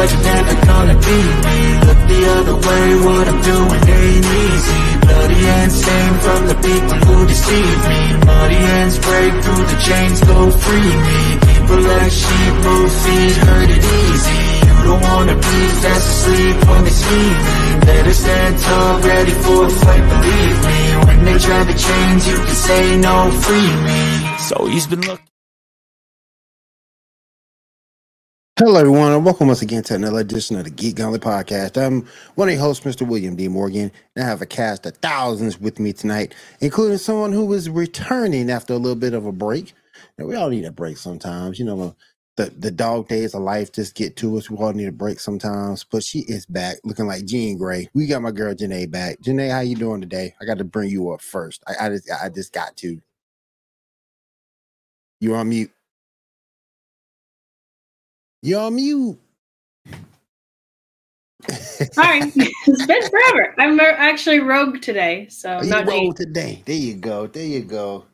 much better gonna be. Look the other way, what I'm doing ain't easy. Bloody hands stained from the people who deceive me. Muddy hands break through the chains, go free me. People like sheep, both feet hurt it easy. You don't wanna be fast asleep when they see me. Better stand tall, ready for a fight, believe me. When they try the chains, you can say no, free me. So he's been looking. Hello, everyone, and welcome once again to another edition of the Geek Gauntlet Podcast. I'm one of your hosts, Mr. William D. Morgan, and I have a cast of thousands with me tonight, including someone who is returning after a little bit of a break. Now, we all need a break sometimes. You know, the dog days of life just get to us. We all need a break sometimes, but she is back looking like Jean Grey. We got my girl Janae back. Janae, how you doing today? I got to bring you up first. I just got to. You're on mute. You're on mute. Sorry, it's been forever. I'm actually rogue today, so I'm not rogue today. There you go. There you go.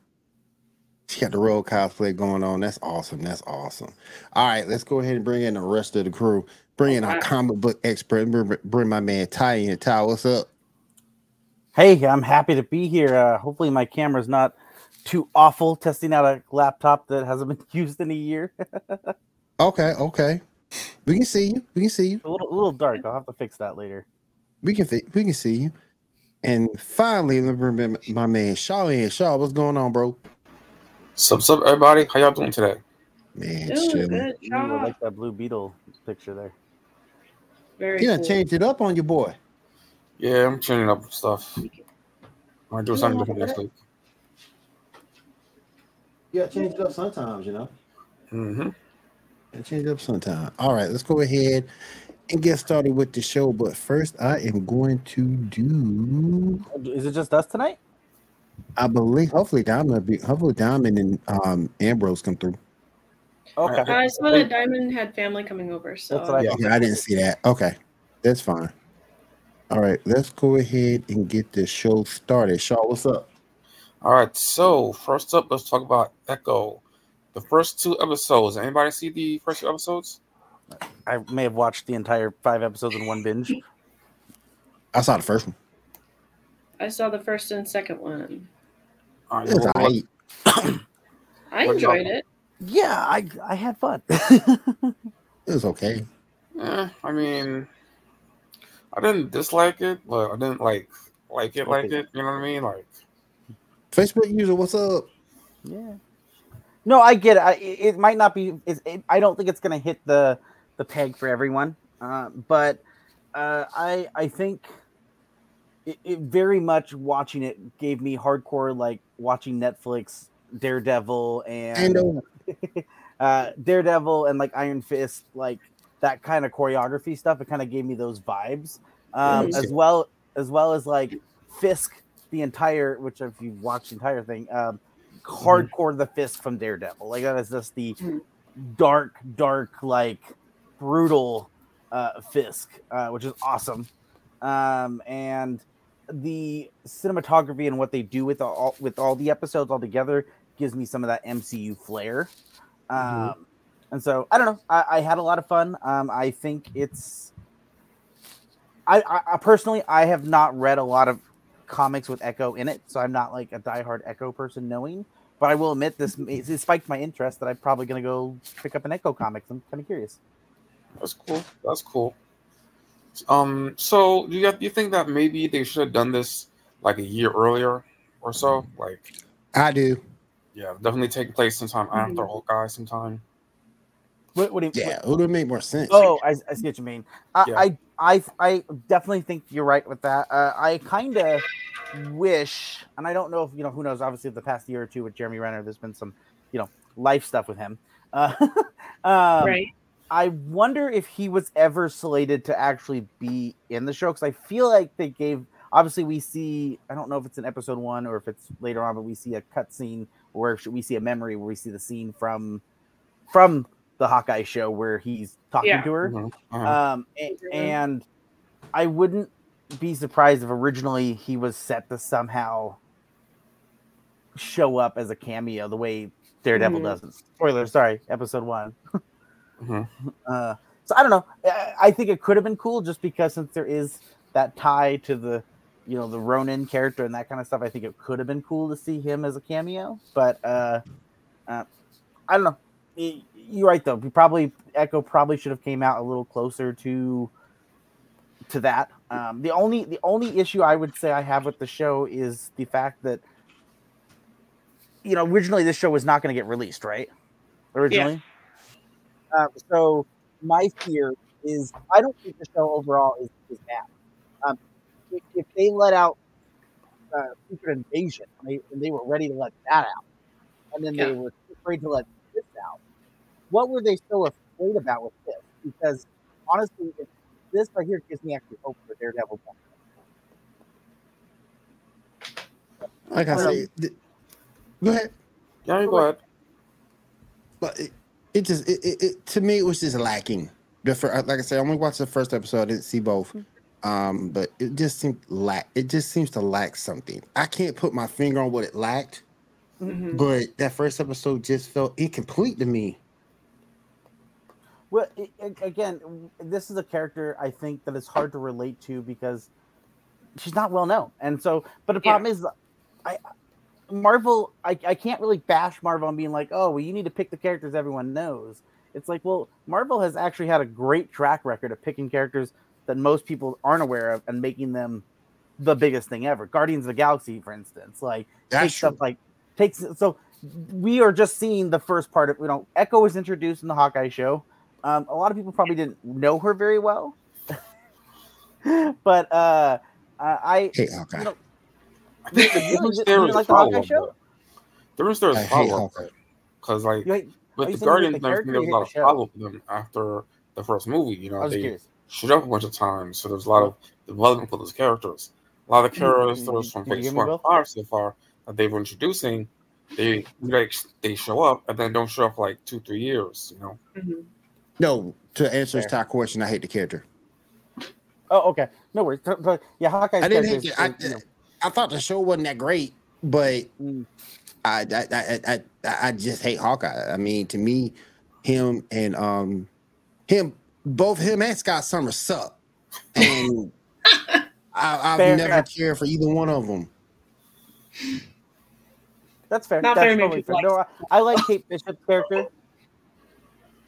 She got the rogue cosplay going on. That's awesome. That's awesome. All right, let's go ahead and bring in the rest of the crew. Bring in our comic book expert. Bring my man Ty in. Ty, what's up? Hey, I'm happy to be here. Hopefully, my camera's not too awful. Testing out a laptop that hasn't been used in a year. Okay. We can see you. A little dark. I'll have to fix that later. We can see you. And finally, remember my man Shawn. Shawn, what's going on, bro? Sup, everybody? How y'all doing today? Man, chilling. I like that Blue Beetle picture there. Very. You cool. Done changed it up on your boy. Yeah, I'm changing up stuff. I'm gonna do something different next week. Yeah, change it up sometimes, you know. Mm-hmm. Change up sometime. All right, let's go ahead and get started with the show. But first, I am going to do. Is it just us tonight? I believe. Hopefully, Diamond and Ambrose come through. Okay. I saw that Diamond had family coming over, so I didn't see that. Okay, that's fine. All right, let's go ahead and get the show started. Shaw, what's up? All right. So first up, let's talk about Echo. The first two episodes. Anybody see the first two episodes? I may have watched the entire 5 episodes in one binge. I saw the first one. I saw the first and second one. I enjoyed it. Yeah, I had fun. It was okay. Yeah, I mean, I didn't dislike it, but I didn't like it. You know what I mean? Like Facebook user, what's up? Yeah. No, I get it. It might not be. I don't think it's going to hit the peg for everyone. But I think it very much watching it gave me hardcore like watching Netflix Daredevil and Daredevil and like Iron Fist, like that kind of choreography stuff. It kind of gave me those vibes, as well as like Fisk, the entire, which if you watch the entire thing. Hardcore the Fist from Daredevil, like that is just the dark like brutal Fisk, which is awesome, and the cinematography and what they do with all the episodes all together gives me some of that MCU flair, and so I don't know, I had a lot of fun. I think it's I personally, I have not read a lot of comics with Echo in it, so I'm not like a diehard Echo person knowing, but I will admit it spiked my interest that I'm probably gonna go pick up an Echo comic. I'm kind of curious. That's cool. So you think that maybe they should have done this like a year earlier or so? Like I do. Yeah, definitely take place sometime after Hawkeye sometime. What would have made more sense? Oh, I see what you mean. I definitely think you're right with that. I kind of wish, and I don't know if, you know, who knows, obviously the past year or two with Jeremy Renner, there's been some, you know, life stuff with him. Right. I wonder if he was ever slated to actually be in the show, because I feel like they gave, obviously we see, I don't know if it's in episode 1 or if it's later on, but we see a cutscene or we see a memory where we see the scene from the Hawkeye show where he's talking to her. And I wouldn't be surprised if originally he was set to somehow show up as a cameo the way Daredevil doesn't. Spoiler, sorry, episode 1. So I don't know. I think it could have been cool just because since there is that tie to the, you know, the Ronin character and that kind of stuff, I think it could have been cool to see him as a cameo. But I don't know. You're right, though. Echo probably should have came out a little closer to that. The only issue I would say I have with the show is the fact that, you know, originally this show was not going to get released, right? Originally. Yeah. So my fear is I don't think the show overall is bad. If they let out Secret Invasion and they were ready to let that out, and then they were afraid to let this out, what were they so afraid about with this? Because honestly, this right here gives me actually hope for Daredevil. Like I say, go ahead. Yeah, go ahead. But it just it to me it was just lacking. Like I said, I only watched the first episode. I didn't see both. But it just seemed It just seems to lack something. I can't put my finger on what it lacked, but that first episode just felt incomplete to me. Well, again, this is a character I think that it's hard to relate to because she's not well known, and so. But the problem is, Marvel. I can't really bash Marvel on being like, oh, well, you need to pick the characters everyone knows. It's like, well, Marvel has actually had a great track record of picking characters that most people aren't aware of and making them the biggest thing ever. Guardians of the Galaxy, for instance, So we are just seeing the first part of, you know, Echo was introduced in the Hawkeye show. A lot of people probably didn't know her very well, but I hate Hawkeye. You know, you like the Hawkeye show? The rest there is follow up because, like, with the Guardians, there was a lot of follow up them after the first movie. You know, they showed up a bunch of times, so there's a lot of development for those characters. A lot of the characters from Phase 1 to 5 so far that they were introducing, they show up and then don't show up for like 2-3 years. You know. Mm-hmm. No, to answer his top question, I hate the character. Oh, okay, no worries. But yeah, Hawkeye. I didn't hate it. I thought the show wasn't that great, but I just hate Hawkeye. I mean, to me, him and both him and Scott Summers suck, and I've never cared for either one of them. That's fair. That's totally fair. No, I like Kate Bishop's character.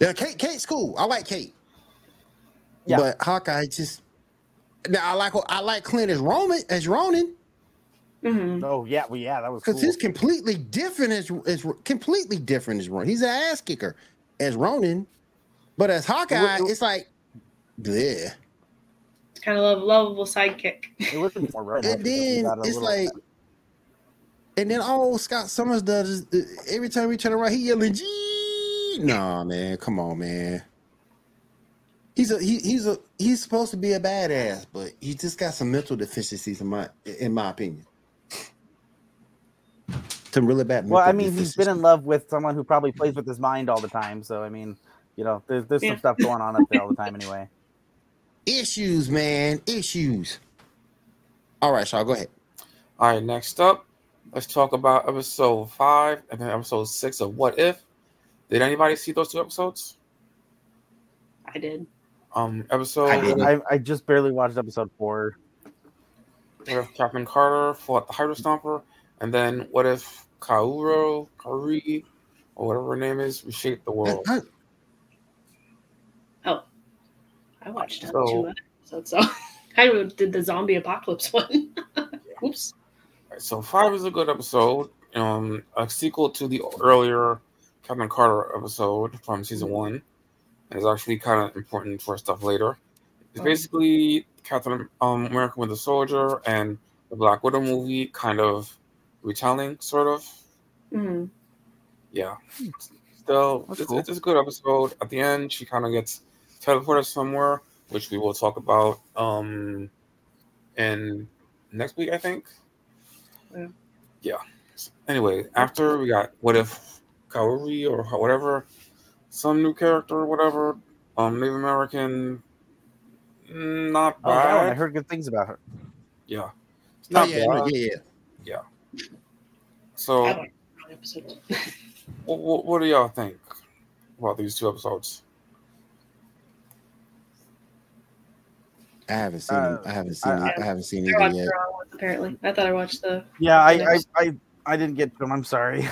Yeah, Kate's cool. I like Kate. Yeah. But Hawkeye just now I like Clint as Ronin. Mm-hmm. Oh yeah, well yeah, that was because he's completely different as Ronin. He's an ass kicker as Ronin, but as Hawkeye, it's like, bleh. It's kind of a lovable sidekick. And then it's like, and then all Scott Summers does is every time we turn around, he yelling "Gee!" Nah, man, come on, man. He's supposed to be a badass, but he just got some mental deficiencies in my opinion. Some really bad mental deficiencies. He's been in love with someone who probably plays with his mind all the time. So I mean, you know, there's some stuff going on up there all the time anyway. Issues, man, issues. All right, Shaw, go ahead. All right, next up, let's talk about episode 5 and then episode 6 of What If. Did anybody see those two episodes? I did. I just barely watched episode 4. What if Captain Carter fought the Hydro Stomper? And then what if Kaori, or whatever her name is, reshaped the world? Oh, I watched that too. So I did the zombie apocalypse one. Oops. Right, so 5 is a good episode. A sequel to the earlier Captain Carter episode from season 1. And it's actually kind of important for stuff later. It's basically Captain America Winter Soldier and the Black Widow movie kind of retelling, sort of. Mm-hmm. Yeah. Still, it's a good episode. At the end, she kind of gets teleported somewhere, which we will talk about in next week, I think. Yeah. So anyway, after we got What If Kaori or whatever, some new character, whatever, Native American, not bad. I heard good things about her. Yeah, it's not bad. Yeah. So, what do y'all think about these two episodes? I haven't seen them. I haven't seen either yet. Apparently, I thought I watched the. Yeah, I didn't get to them. I'm sorry.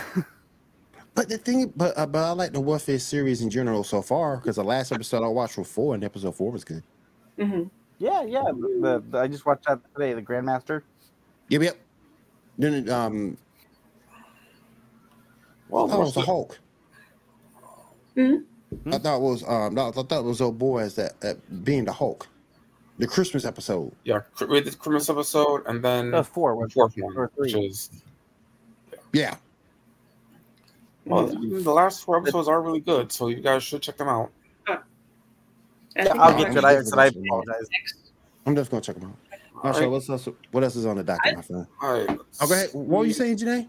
But the thing, but I like the What If series in general so far, because the last episode I watched was 4, and episode 4 was good. Mm-hmm. Yeah. The I just watched that today. The Grandmaster. Yep. Then well, that was the Hulk. Mm-hmm. I thought it was old boys that being the Hulk, the Christmas episode. Yeah, the Christmas episode, and then the fourth one, which is yeah. Well, the last 4 episodes are really good, so you guys should check them out. I'll get to that. I apologize. I'm just gonna check them out. All right. What else is on the docket, my friend? All right. Okay. What were you saying, Janae?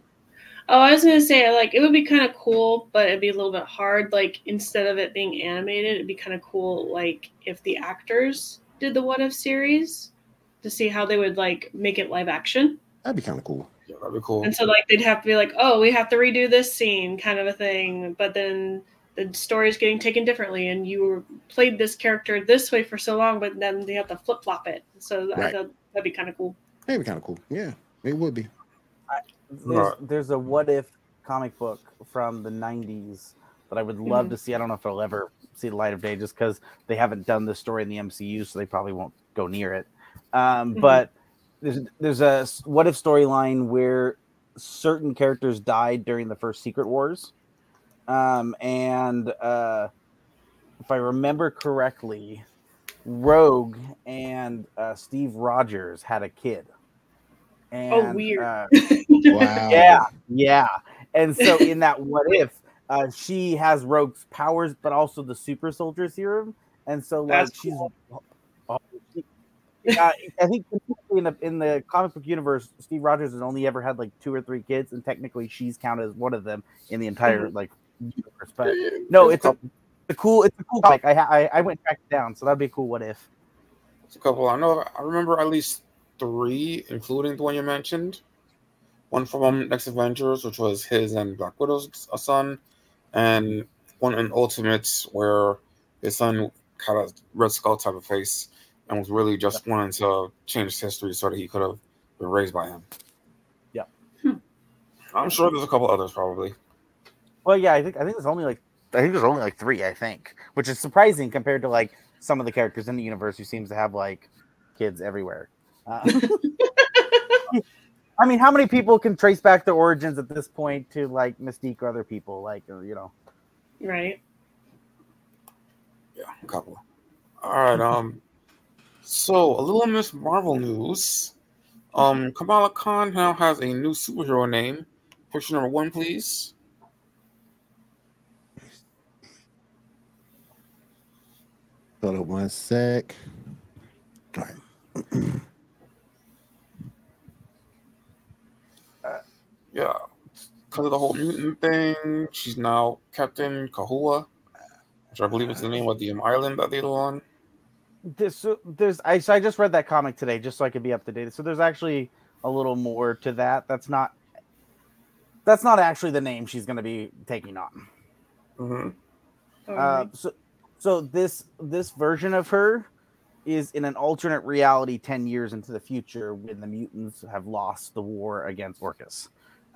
Oh, I was gonna say, like, it would be kind of cool, but it'd be a little bit hard. Like, instead of it being animated, it'd be kind of cool, like, if the actors did the What If series to see how they would like make it live action. That'd be kind of cool. Yeah, that'd be cool. And so, like, they'd have to be like, oh, we have to redo this scene, kind of a thing. But then the story is getting taken differently, and you played this character this way for so long, but then they have to flip flop it. So right. That'd be kind of cool. That'd be kind of cool. Yeah, it would be. There's a What If comic book from the 90s that I would love to see. I don't know if it'll ever see the light of day just because they haven't done this story in the MCU, so they probably won't go near it. But there's a What If storyline where certain characters died during the first Secret Wars. And if I remember correctly, Rogue and Steve Rogers had a kid. And, weird. Wow. Yeah. And so in that What If, she has Rogue's powers, but also the super soldier serum. And so, like, she's cool. I think in the comic book universe, Steve Rogers has only ever had like 2 or 3 kids, and technically she's counted as one of them in the entire like universe. But no, it's a cool comic. I went back down, so that'd be a cool What If. It's a couple. I remember at least 3, including the one you mentioned. One from Next Avengers, which was his and Black Widow's son, and one in Ultimates where his son had a Red Skull type of face and was really just wanting to change history so that he could have been raised by him. Yeah. I'm sure there's a couple others probably. Well, yeah, I think there's only like 3, I think, which is surprising compared to like some of the characters in the universe who seems to have like kids everywhere. I mean, how many people can trace back their origins at this point to like Mystique or other people, like, you know? Right. Yeah, a couple. All right. So a little Miss Marvel news. Kamala Khan now has a new superhero name. Picture number 1, please. Hold on one sec. All right. Yeah, because of the whole mutant thing, she's now Captain Kahua, which I believe is the name of the island that they live on. I just read that comic today just so I could be up to date. So there's actually a little more to that. That's not actually the name she's going to be taking on. Mm-hmm. So this version of her is in an alternate reality 10 years into the future when the mutants have lost the war against Orcus.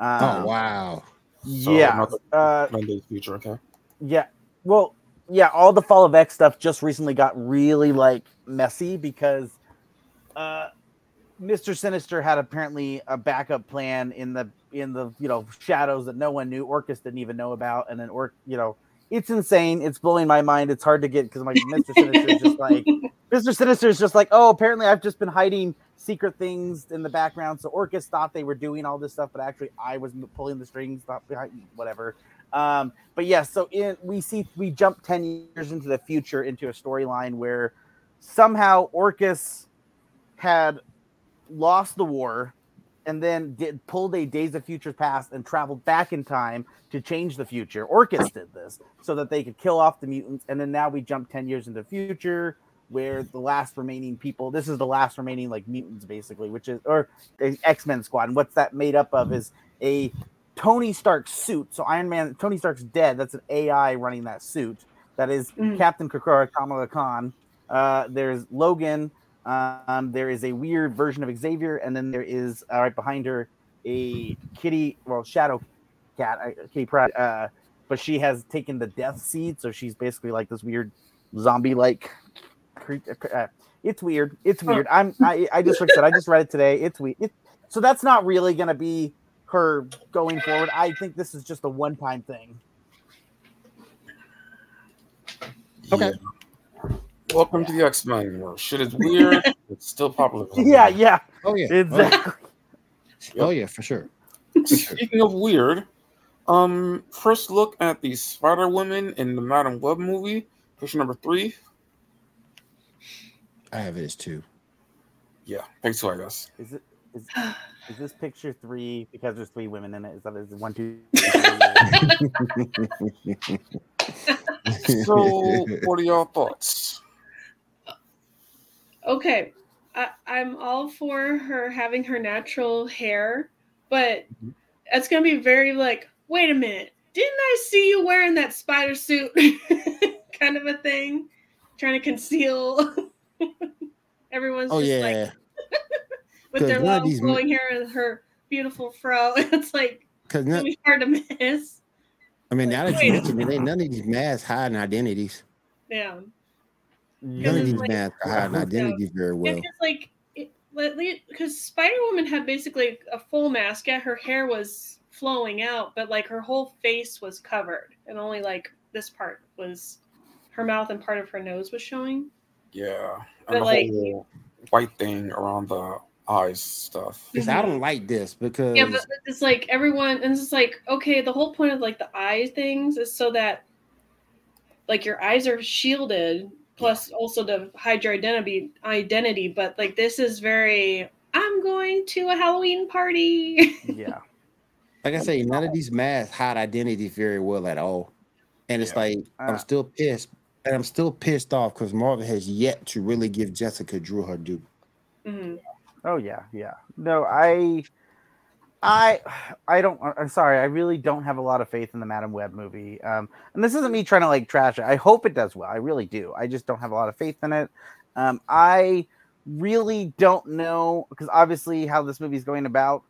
Oh wow! So yeah, Monday's future. Okay. Yeah. Well, yeah. All the Fall of X stuff just recently got really like messy because Mr. Sinister had apparently a backup plan in the shadows that no one knew, Orcus didn't even know about, and then it's insane. It's blowing my mind. It's hard to get because I'm like Mr. Sinister is just like, oh, apparently I've just been hiding secret things in the background. So Orcus thought they were doing all this stuff, but actually I was pulling the strings, whatever. But yeah, so we jump 10 years into the future into a storyline where somehow Orcus had lost the war and then pulled a Days of Future Past and traveled back in time to change the future. Orcus did this so that they could kill off the mutants. And then now we jump 10 years into the future where the last remaining people, this is the last remaining like mutants basically, which is, or the X-Men squad. And what's that made up of is a Tony Stark suit. So Iron Man, Tony Stark's dead. That's an AI running that suit. That is Captain Kamala Khan. There's Logan, There is a weird version of Xavier, and then there is right behind her a kitty, well, shadow cat, Kitty Pryde, but she has taken the death seed, so she's basically like this weird zombie-like creature. It's weird. It's weird. I just looked at it. I just read it today. It's weird. So that's not really going to be her going forward. I think this is just a one-time thing. Okay. Yeah. Welcome to the X-Men world. Shit is weird. It's still popular. Yeah. Oh, yeah. Exactly. Oh, yeah, for sure. Speaking of weird, first look at the Spider-Woman in the Madame Web movie, picture number 3. I have it as 2. Yeah, thanks to I guess. Is this picture 3 because there's 3 women in it? Is that is 1, 2, 3? So, what are y'all thoughts? Okay, I'm all for her having her natural hair, but that's gonna be very like, wait a minute, didn't I see you wearing that spider suit? Kind of a thing, trying to conceal. Everyone's with their long flowing hair and her beautiful fro. It's like it'll be hard to miss. I mean, now that you mentioned it, ain't none of these masks hiding identities. Yeah, none of these masks are hiding identities very well. Because Spider Woman had basically a full mask. Yeah, her hair was flowing out, but like her whole face was covered, and only like this part was her mouth and part of her nose was showing. Yeah, but and the whole white thing around the eyes stuff. Because I don't like this because but it's like everyone, and it's like okay, the whole point of like the eye things is so that like your eyes are shielded, plus also to hide your identity. But like this is very, I'm going to a Halloween party. Yeah, like I say, none of these masks hide identity very well at all, and it's like I'm still pissed off because Marvel has yet to really give Jessica Drew her due. Mm-hmm. Oh yeah. No, I don't. I'm sorry. I really don't have a lot of faith in the Madame Web movie. And this isn't me trying to like trash it. I hope it does well. I really do. I just don't have a lot of faith in it. I really don't know because obviously how this movie is going about.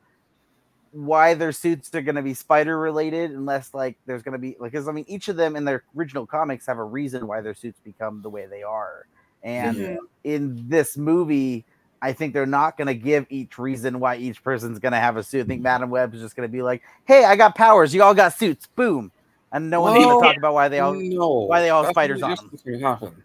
Why their suits are going to be spider related unless like there's going to be like, because I mean each of them in their original comics have a reason why their suits become the way they are, and in this movie I think they're not going to give each reason why each person's going to have a suit. I think Madame Web is just going to be like, hey, I got powers, you all got suits, boom, and no one's going to talk about why they all have spiders on them.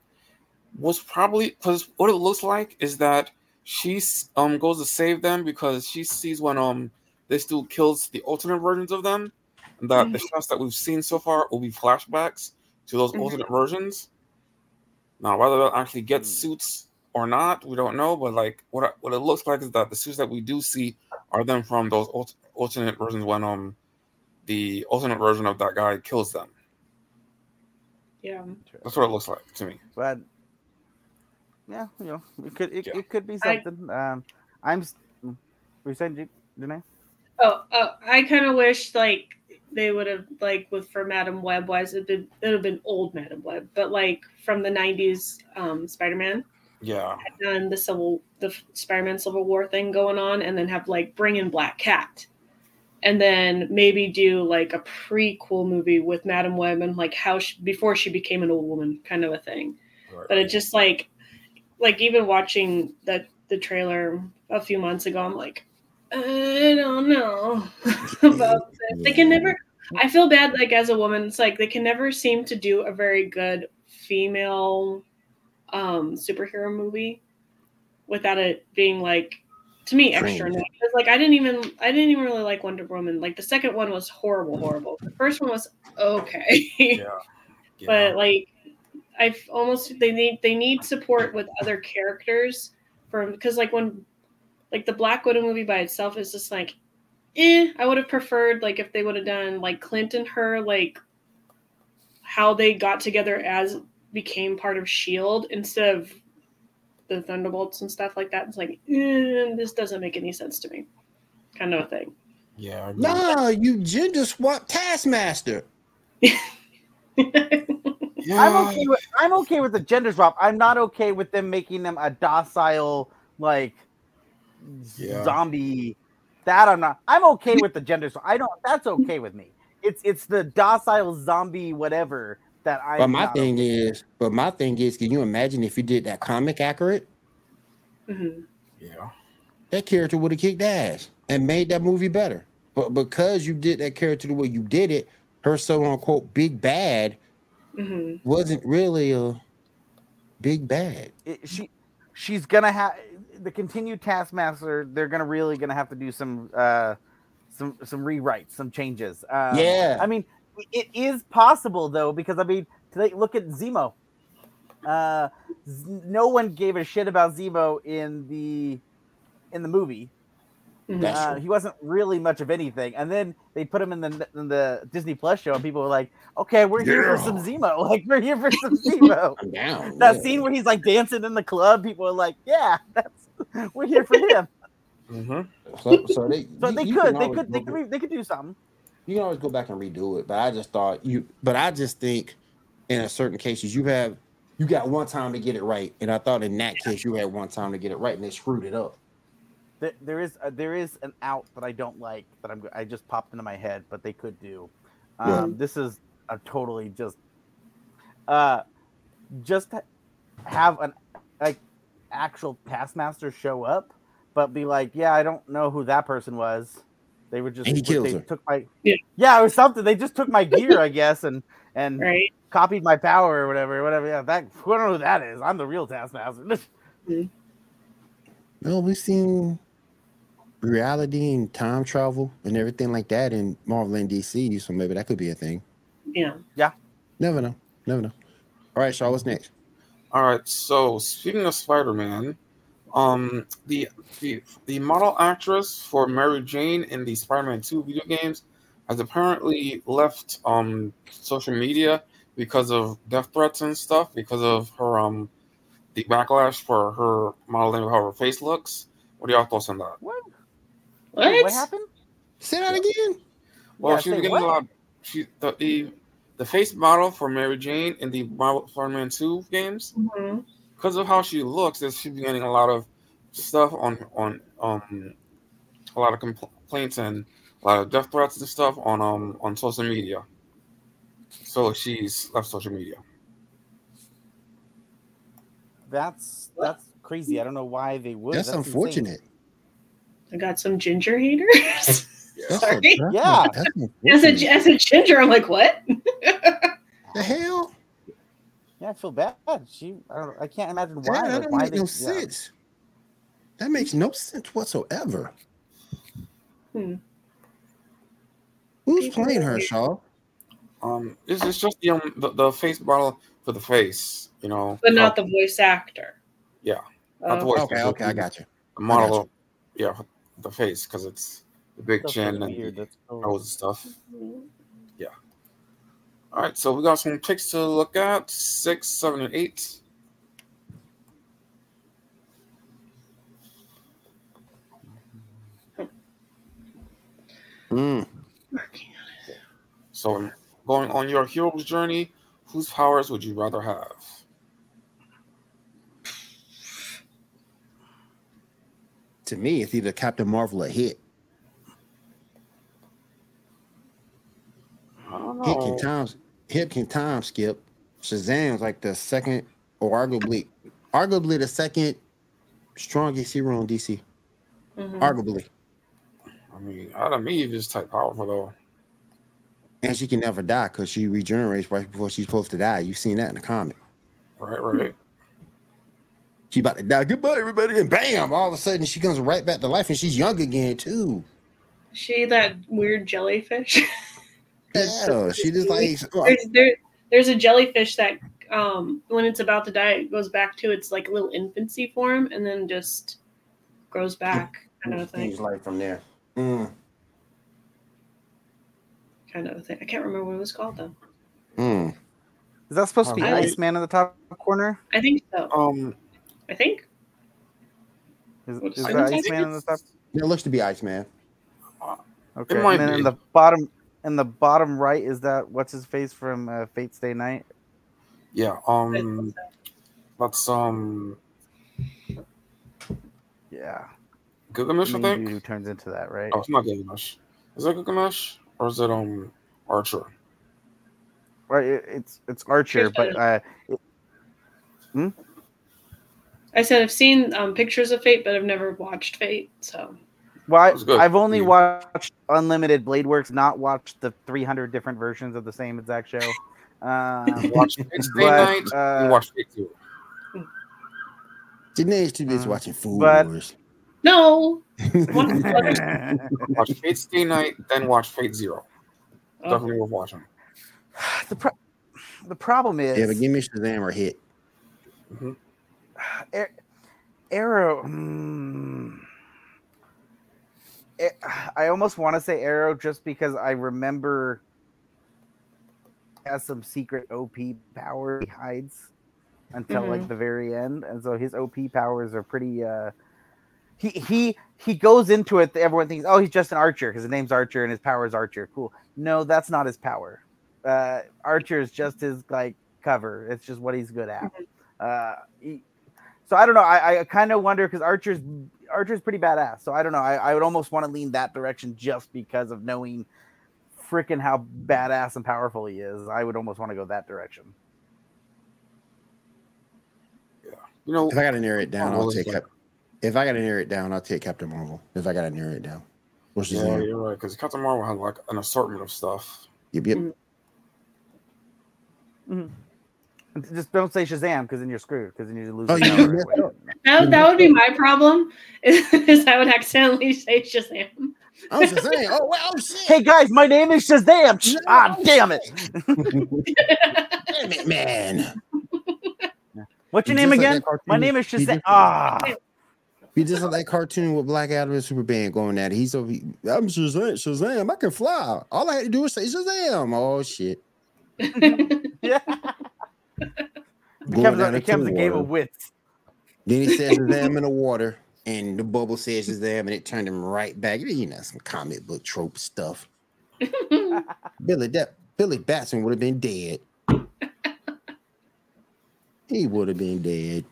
Was probably because what it looks like is that she goes to save them because she sees when this dude kills the alternate versions of them, and that the shots that we've seen so far will be flashbacks to those alternate versions. Now, whether they'll actually get suits or not, we don't know. But like, what it looks like is that the suits that we do see are them from those alternate versions when the alternate version of that guy kills them. Yeah, that's what it looks like to me. But yeah, you know, it could be something. Were you saying, Janae? Oh, I kind of wish like they would have like for Madame Web wise it would have been old Madame Web, but like from the 90s Spider-Man. Yeah. Had done the Spider-Man Civil War thing going on, and then have like bring in Black Cat, and then maybe do like a prequel movie with Madame Web and like how before she became an old woman kind of a thing. Right. But it just like even watching the trailer a few months ago, I'm like, I don't know about this. They can never. I feel bad, like as a woman, it's like they can never seem to do a very good female superhero movie without it being like, to me, extra. Because, like I didn't even really like Wonder Woman. Like the second one was horrible. The first one was okay, yeah. But like they need support with other characters because like when. Like the Black Widow movie by itself is just like, I would have preferred like if they would have done like Clint and her, like how they got together as became part of SHIELD instead of the Thunderbolts and stuff like that. It's like, this doesn't make any sense to me, kind of a thing. Yeah. You gender swap Taskmaster. Yeah. I'm okay with the gender drop. I'm not okay with them making them a docile, like, zombie. That I'm not. I'm okay with the gender drop. I don't. That's okay with me. It's the docile zombie whatever that I. But my thing is, can you imagine if you did that comic accurate? Mm-hmm. Yeah. That character would have kicked ass and made that movie better. But because you did that character the way you did it, her so-unquote big bad wasn't really a big bad. She's gonna have the continued Taskmaster. They're really gonna have to do some rewrites, some changes. I mean, it is possible though, because I mean, today look at Zemo. No one gave a shit about Zemo in the movie. He wasn't really much of anything, and then they put him in the Disney Plus show, and people were like, "Okay, we're here for some Zemo. Like, we're here for some Zemo." That scene where he's like dancing in the club, people are like, "Yeah, we're here for him." So they could do something. You can always go back and redo it, but I just think in a certain cases you got one time to get it right, and I thought in that case you had one time to get it right, and they screwed it up. There is an out that I don't like that I just popped into my head, but they could do. This is a totally just have an actual Taskmaster show up, but be like, yeah, I don't know who that person was. They were just they took my or something. They just took my gear, I guess, and copied my power or whatever. Yeah, I don't know who that is. I'm the real Taskmaster. No, we've seen reality and time travel and everything like that in Marvel and DC, so maybe that could be a thing. Yeah. Never know. All right, Shawn, what's next? All right, so speaking of Spider-Man, the model actress for Mary Jane in the Spider-Man 2 video games has apparently left social media because of death threats and stuff, because of her the backlash for her modeling of how her face looks. What are y'all thoughts on that? What happened? Say that again. Well, she was getting a lot. The face model for Mary Jane in the Spider-Man 2 games, because of how she looks, she's getting a lot of stuff on a lot of complaints and a lot of death threats and stuff on social media. So she's left social media. That's crazy. I don't know why they would. That's unfortunate. Insane. I got some ginger haters. Sorry. Yeah. As a ginger, I'm like, what? The hell? Yeah, I feel bad. I can't imagine why. That doesn't make no sense. Yeah. That makes no sense whatsoever. Who's playing her, Shawn? It's just the face model for the face. You know, but not the voice actor. Yeah, not the voice actor. Okay, I got you. The model, the face, because it's the big chin and the nose and stuff. Yeah. All right, so we got some picks to look at 6, 7, and 8. So, going on your hero's journey, whose powers would you rather have? To me, it's either Captain Marvel or Hit. I don't know. Hit can time skip. Shazam's like the second, or arguably the second strongest hero in DC. Arguably. I mean, out of me, just type powerful though. And she can never die because she regenerates right before she's supposed to die. You've seen that in the comic. Right. She about to die. Goodbye, everybody. And bam, all of a sudden she comes right back to life and she's young again, too. She that weird jellyfish. Yeah, she just like... There's a jellyfish that when it's about to die, it goes back to its like little infancy form and then just grows back, kind of thing. She's like from there. Kind of thing. I can't remember what it was called, though. Is that supposed to be Iceman in the top corner? I think so. I think. Is that Iceman in the top? It looks to be Iceman. Okay. And then in the bottom right, is that what's his face from Fate Stay Night? Yeah. That's Yeah. Gilgamesh, I think. Who turns into that, right? Oh, it's not Gilgamesh. Is that Gilgamesh or is it Archer? Right, it's Archer, but I said I've seen pictures of Fate, but I've never watched Fate. So, well, I've only watched Unlimited Blade Works, not watched the 300 different versions of the same exact show. Watched Fate's Night. Watched Fate too. Janae's too busy watching Food Wars. No. Watch Fate's Day Night, then watch Fate Zero. Okay. Definitely worth watching. The problem is... Yeah, but give me Shazam or Hit. Mm-hmm. Arrow... I almost want to say Arrow just because I remember he has some secret OP power he hides until like the very end. And so his OP powers are pretty... He goes into it, everyone thinks, oh, he's just an archer because his name's Archer and his power is Archer. Cool. No, that's not his power. Archer is just his cover. It's just what he's good at. So I don't know. I kind of wonder because Archer's pretty badass. So I don't know. I would almost want to lean that direction just because of knowing freaking how badass and powerful he is. I would almost want to go that direction. Yeah. You know, if I got to narrow it down, I'll take it. If I got to narrow it down, I'll take Captain Marvel. If I got to narrow it down, which is you're right because Captain Marvel had an assortment of stuff. Yep. Mm-hmm. Just don't say Shazam because then you're screwed because then you lose. Oh, yeah. Right. That would be my problem. Is I would accidentally say Shazam. Oh, Shazam! Oh, wow! Shit. Hey guys, my name is Shazam. No, damn it! Damn it, man! What's your name again? My name is Shazam. He's just like that cartoon with Black Adam and Superman going at it. He's over. I'm Shazam! I can fly. All I had to do was say Shazam. Oh shit! Yeah. It becomes a game of wits. Then he says Shazam in the water, and the bubble says Shazam, and it turned him right back. You know, some comic book trope stuff. Billy Batson would have been dead. He would have been dead.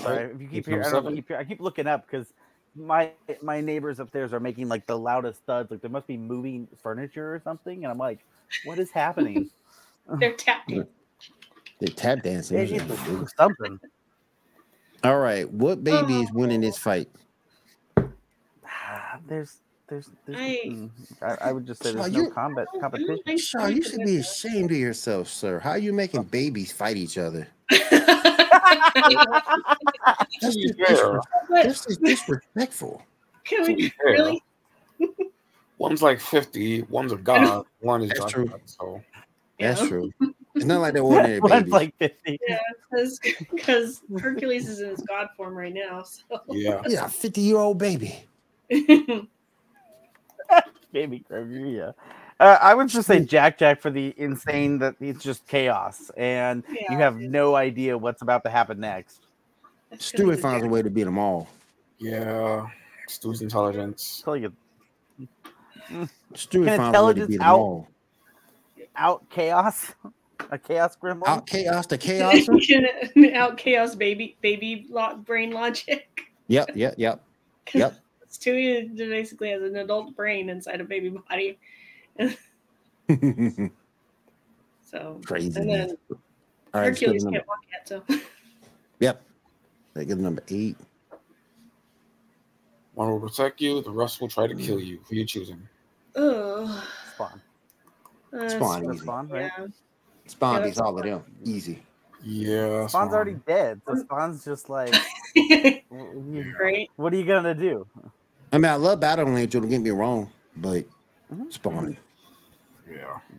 Sorry, if you keep hearing, I keep looking up because my neighbors upstairs are making the loudest thuds. Like there must be moving furniture or something, and I'm like, what is happening? They're tapping. They're tap dancing. They need to do something. All right, what baby is winning this fight? I would just say there's no combat competition. Shawn, you should be ashamed of yourself, sir. How are you making babies fight each other? This is disrespectful. Can we really? One's 50, one's a god, one is that's true. So. That's true. It's not like the ordinary baby. One's 50. Yeah, because Hercules is in his god form right now. So. Yeah, 50-year-old baby. Baby Gravia. I would just say Jack for the insane that it's just chaos and you have no idea what's about to happen next. Stewie finds a way to beat them all. Yeah, Stewie's intelligence. Stewie finds a way to beat them all. Out chaos, a chaos gremlin. Out chaos to chaos. Out chaos, baby brain logic. Yep. Stewie basically has an adult brain inside a baby body. So crazy. And then Hercules can't walk yet, so yep. They give number 8. One will protect you, the rest will try to kill you. Who you choosing? Oh, Spawn, right? Yeah. Spawn is all of them. Easy. Yeah. Spawn's already dead. So Spawn's just right? What are you gonna do? I mean, I love Battle Angel, don't get me wrong, but Spawn.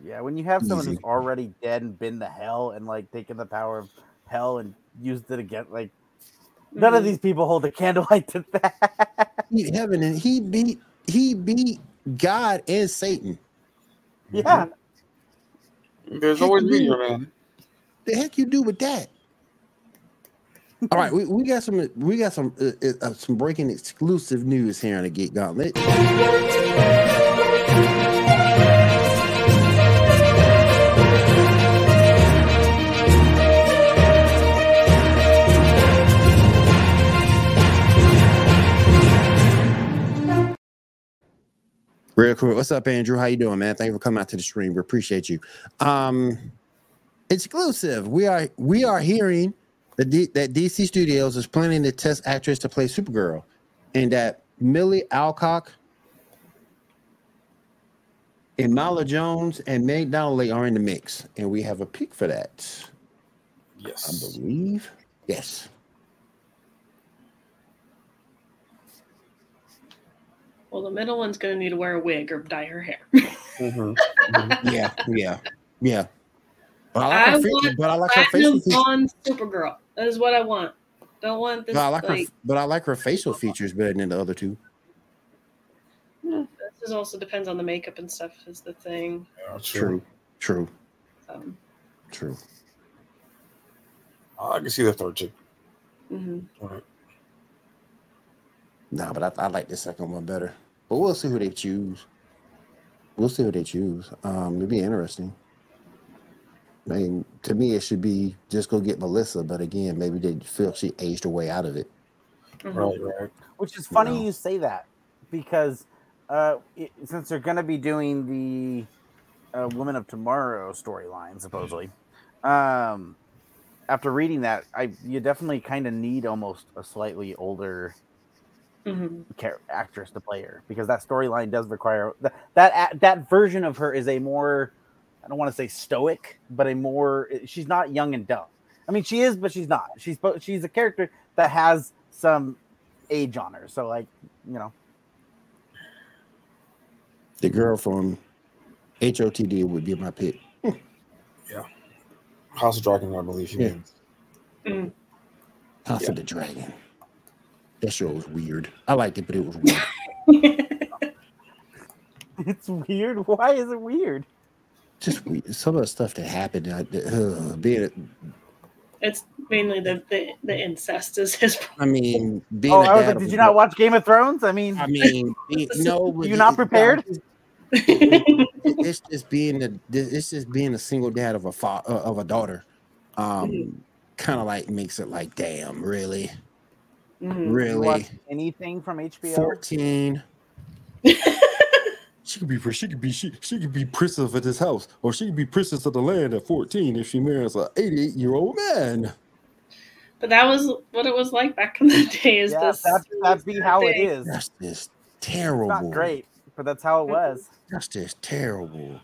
Yeah. When you have someone who's already dead and been to hell and taken the power of hell and used it again, none of these people hold a candlelight to that. He beat heaven and he beat God and Satan. Yeah. There's always meteor man. The heck you do with that? All right, we got some breaking exclusive news here on the Geek Gauntlet. crew. What's up, Andrew? How you doing, man? Thank you for coming out to the stream. We appreciate you. Exclusive. We are hearing that DC Studios is planning to test actress to play Supergirl, and that Millie Alcock and Mala Jones and Meg Donnelly are in the mix, and we have a peek for that. Yes, I believe. Yes. Well, the middle one's going to need to wear a wig or dye her hair. Mm-hmm. Yeah. But I like her facial features. On Supergirl. That is what I want. Don't want this. No, I like her, but I like her facial features better than the other two. Yeah. This also depends on the makeup and stuff, is the thing. Yeah, true. I can see the third chick. Mm-hmm. All right. Nah, but I like the second one better. But we'll see who they choose. It'll be interesting. I mean, to me, it should be just go get Melissa. But again, maybe they feel she aged her way out of it. Mm-hmm. Right. Which is funny you say that, because since they're going to be doing the Women of Tomorrow storyline, supposedly, after reading that, you definitely kind of need almost a slightly older actress to play her, because that storyline does require that version of her is a more, I don't want to say stoic, but a more, she's not young and dumb. I mean, she is, but she's not. She's a character that has some age on her. So, like, you know, the girl from HOTD would be my pick. Yeah, House of Dragon, I believe she means. Mm. House of the Dragon. That show was weird. I liked it, but it was weird. It's weird. Why is it weird? Just weird. Some of the stuff that happened. It's mainly the incest is his problem. I mean, being a dad. I was like, did you not watch Game of Thrones? I mean, no. You not prepared? It's just being a single dad of a daughter. Kind of like makes it like, damn, really. Mm-hmm. Really? Watch anything from HBO? 14. She could be princess of this house, or she could be princess of the land at 14 if she marries an 88-year-old man. But that was what it was like back in the day. That's how it is. That's just terrible. It's not great, but that's how it was. That's just terrible.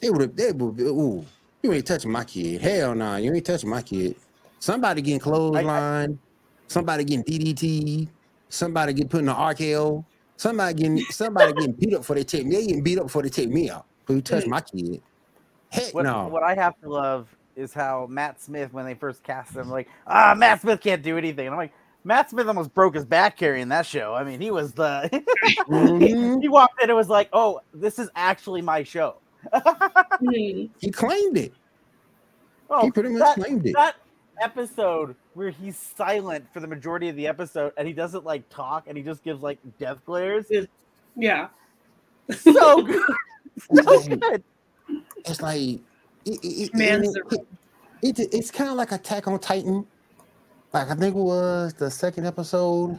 They would. Ooh, you ain't touching my kid. Hell no, you ain't touching my kid. Somebody getting clotheslined. Somebody getting DDT. Somebody getting put in an RKO. Somebody getting beat up before they take me. They getting beat up before they take me out. Who touched my kid? Heck no. What I have to love is how Matt Smith, when they first cast him, like, Matt Smith can't do anything. And I'm like, Matt Smith almost broke his back carrying that show. I mean, he was the he walked in and was like, oh, this is actually my show. He claimed it. Oh, he pretty much claimed it. That episode where he's silent for the majority of the episode and he doesn't like talk and he just gives like death glares. Yeah. So good. It's like it's kind of like Attack on Titan. Like, I think it was the second episode,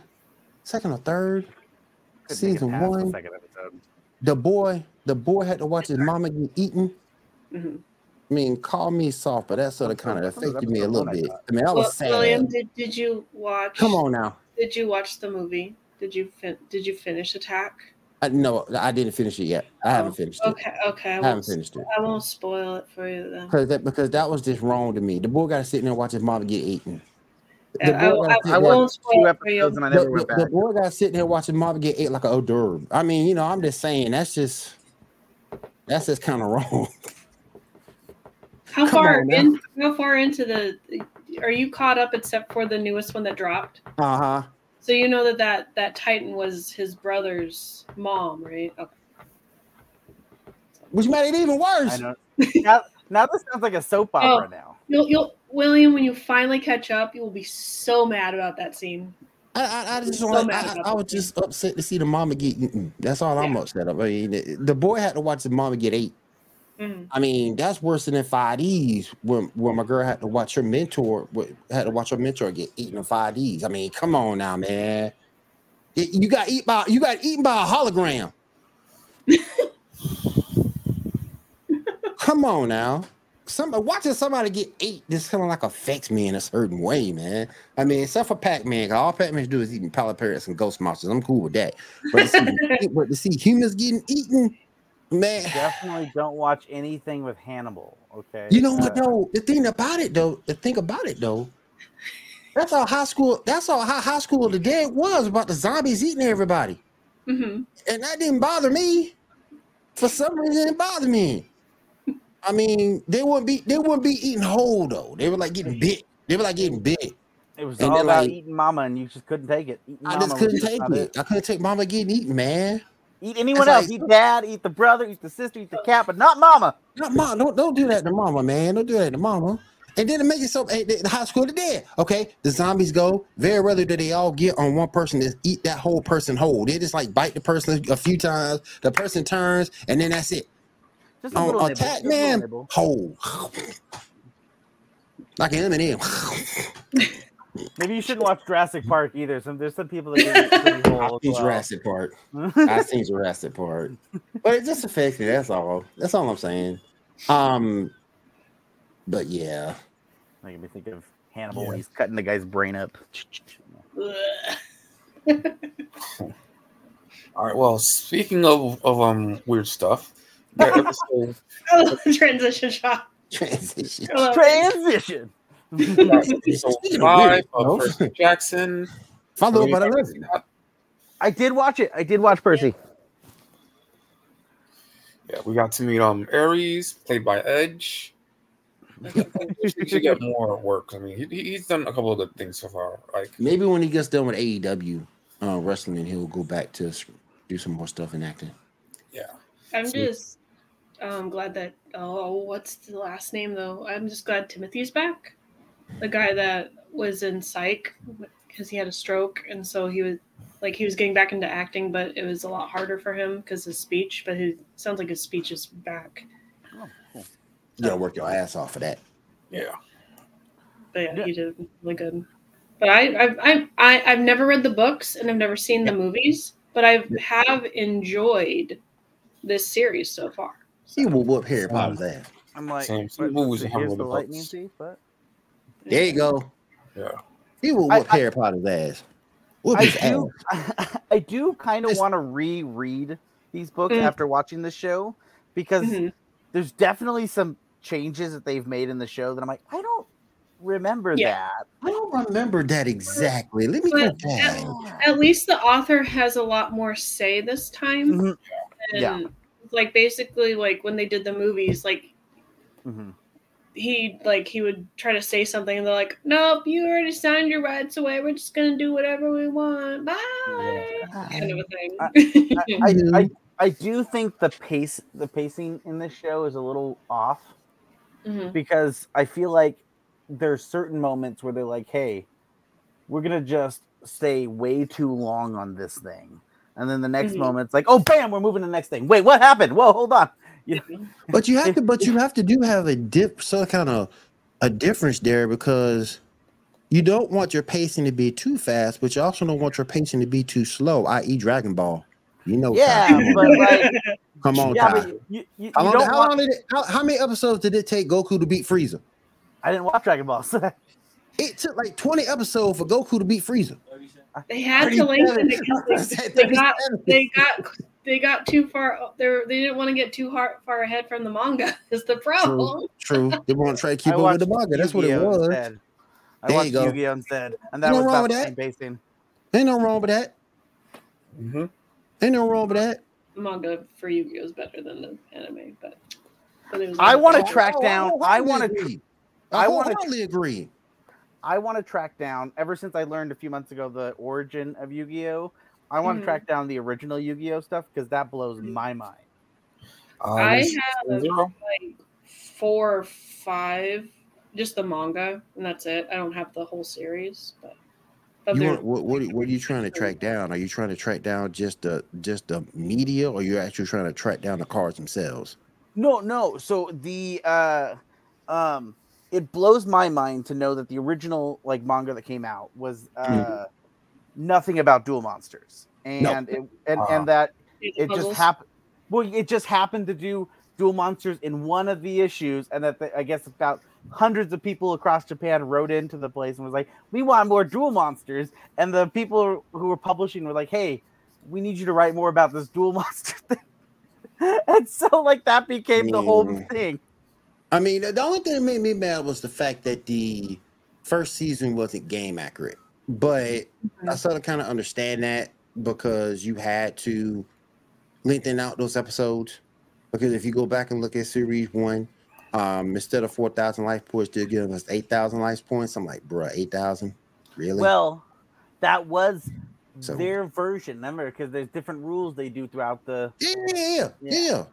second or third, season one. The boy had to watch his mama get eaten. Mm-hmm. I mean, call me soft, but that sort of kind of affected me a little bit. I mean, that was sad. William, did you watch? Come on now. Did you watch the movie? Did you finish Attack? No, I didn't finish it yet. I haven't finished it. Okay. I haven't finished it. I won't spoil it for you then. Because that was just wrong to me. The boy got to sit there and watch his mom get eaten. I won't spoil it for you. And I never went back. The boy got to sit there and watch his mom get ate like a hors d'oeuvre. I mean, you know, I'm just saying that's just kind of wrong. How far into are you caught up except for the newest one that dropped? Uh-huh. So you know that Titan was his brother's mom, right? Okay. Which made it even worse. I know. Now this sounds like a soap opera now. William, when you finally catch up, you will be so mad about that scene. I was just upset to see the mama get eaten. That's all I'm upset about. I mean, the boy had to watch the mama get ate. Mm-hmm. I mean, that's worse than in 5Ds when my girl had to watch her mentor get eaten in 5Ds. I mean, come on now, man. You got eaten by a hologram. Come on now. Watching somebody get eight just kind of like affects me in a certain way, man. I mean, except for Pac-Man, all Pac-Man do is eating pellet parrots and ghost monsters. I'm cool with that. But to see humans getting eaten, man. You definitely don't watch anything with Hannibal, okay? You know what, though? The thing about it, though, that's how high school of the dead was about the zombies eating everybody. Mm-hmm. And that didn't bother me. For some reason, it didn't bother me. I mean, they wouldn't be eating whole though. They were like getting bit. It was all about eating mama, and you just couldn't take it. I just couldn't take it. I couldn't take mama getting eaten, man. Eat anyone else. Eat dad. Eat the brother. Eat the sister. Eat the cat, but not mama. Not mama. Don't do that to mama, man. Don't do that to mama. And then it makes it so the high school of the dead. Okay, the zombies go. Very rarely do they all get on one person to eat that whole person whole. They just like bite the person a few times. The person turns, and then that's it. On Attack Man, whole like an M&M. Maybe you shouldn't watch Jurassic Park either. There's some people that get pretty whole. I've seen Jurassic Park, but it just affects me. That's all I'm saying. But yeah, making me think of Hannibal when he's cutting the guy's brain up. All right. Well, speaking of weird stuff. That episode. I love the transition shot. Transition. Percy Jackson. Followed by the I did watch it. I did watch Percy. Yeah, we got to meet Ares, played by Edge. He should get more work. I mean, he's done a couple of good things so far. Like maybe when he gets done with AEW wrestling, he'll go back to do some more stuff in acting. Yeah. I'm just glad that what's the last name though? I'm just glad Timothy's back, the guy that was in Psych because he had a stroke, and so he was getting back into acting, but it was a lot harder for him because his speech. But it sounds like his speech is back. Oh, cool. You gotta work your ass off for that. Yeah. But yeah, he did really good. But I've never read the books and I've never seen the movies, but I have enjoyed this series so far. He will whoop Harry Potter's ass. I'm like, there you go. Yeah, he will whoop Harry Potter's ass. I do kind of want to reread these books after watching the show because there's definitely some changes that they've made in the show that I'm like, I don't remember that. I don't remember that exactly. Let me go back. At least the author has a lot more say this time. Mm-hmm. And like basically like when they did the movies, like he would try to say something and they're like, nope, you already signed your rights away. We're just gonna do whatever we want. Bye. Yeah. Kind of a thing. I do think the pacing in this show is a little off because I feel like there's certain moments where they're like, hey, we're gonna just stay way too long on this thing. And then the next moment, it's like, oh, bam, we're moving to the next thing. Wait, what happened? Whoa, hold on. Yeah. But you have to have some kind of a difference there because you don't want your pacing to be too fast, but you also don't want your pacing to be too slow, i.e. Dragon Ball. You know, yeah, but like, come on, Ty. How many episodes did it take Goku to beat Frieza? I didn't watch Dragon Ball. So. It took like 20 episodes for Goku to beat Frieza. They had to lengthen it because they got too far. They didn't want to get too far ahead from the manga. Is the problem? True. They want to try to keep up with the manga. That's what it was. I watched Yu-Gi-Oh instead, and that was about the same pacing. Ain't no wrong with that. Mm-hmm. Ain't no wrong with that. The manga for Yu-Gi-Oh is better than the anime, but it was. I want to track down. I want to agree. I want to track down, ever since I learned a few months ago the origin of Yu-Gi-Oh, I want to track down the original Yu-Gi-Oh stuff because that blows my mind. I have like 4 or 5, just the manga, and that's it. I don't have the whole series. But what are you trying to track down? Are you trying to track down just the media, or are you actually trying to track down the cards themselves? No. So the it blows my mind to know that the original like manga that came out was nothing about duel monsters, and that it just happened. Well, it just happened to do dual monsters in one of the issues, and that they, I guess about hundreds of people across Japan wrote into the place and was like, we want more dual monsters. And the people who were publishing were like, hey, we need you to write more about this dual monster thing. And so like that became the whole thing. I mean, the only thing that made me mad was the fact that the first season wasn't game accurate. But I sort of kind of understand that because you had to lengthen out those episodes. Because if you go back and look at series one, instead of 4,000 life points, they're giving us 8,000 life points. I'm like, bruh, 8,000? Really? Well, that was their version, remember? Because there's different rules they do throughout the... Yeah.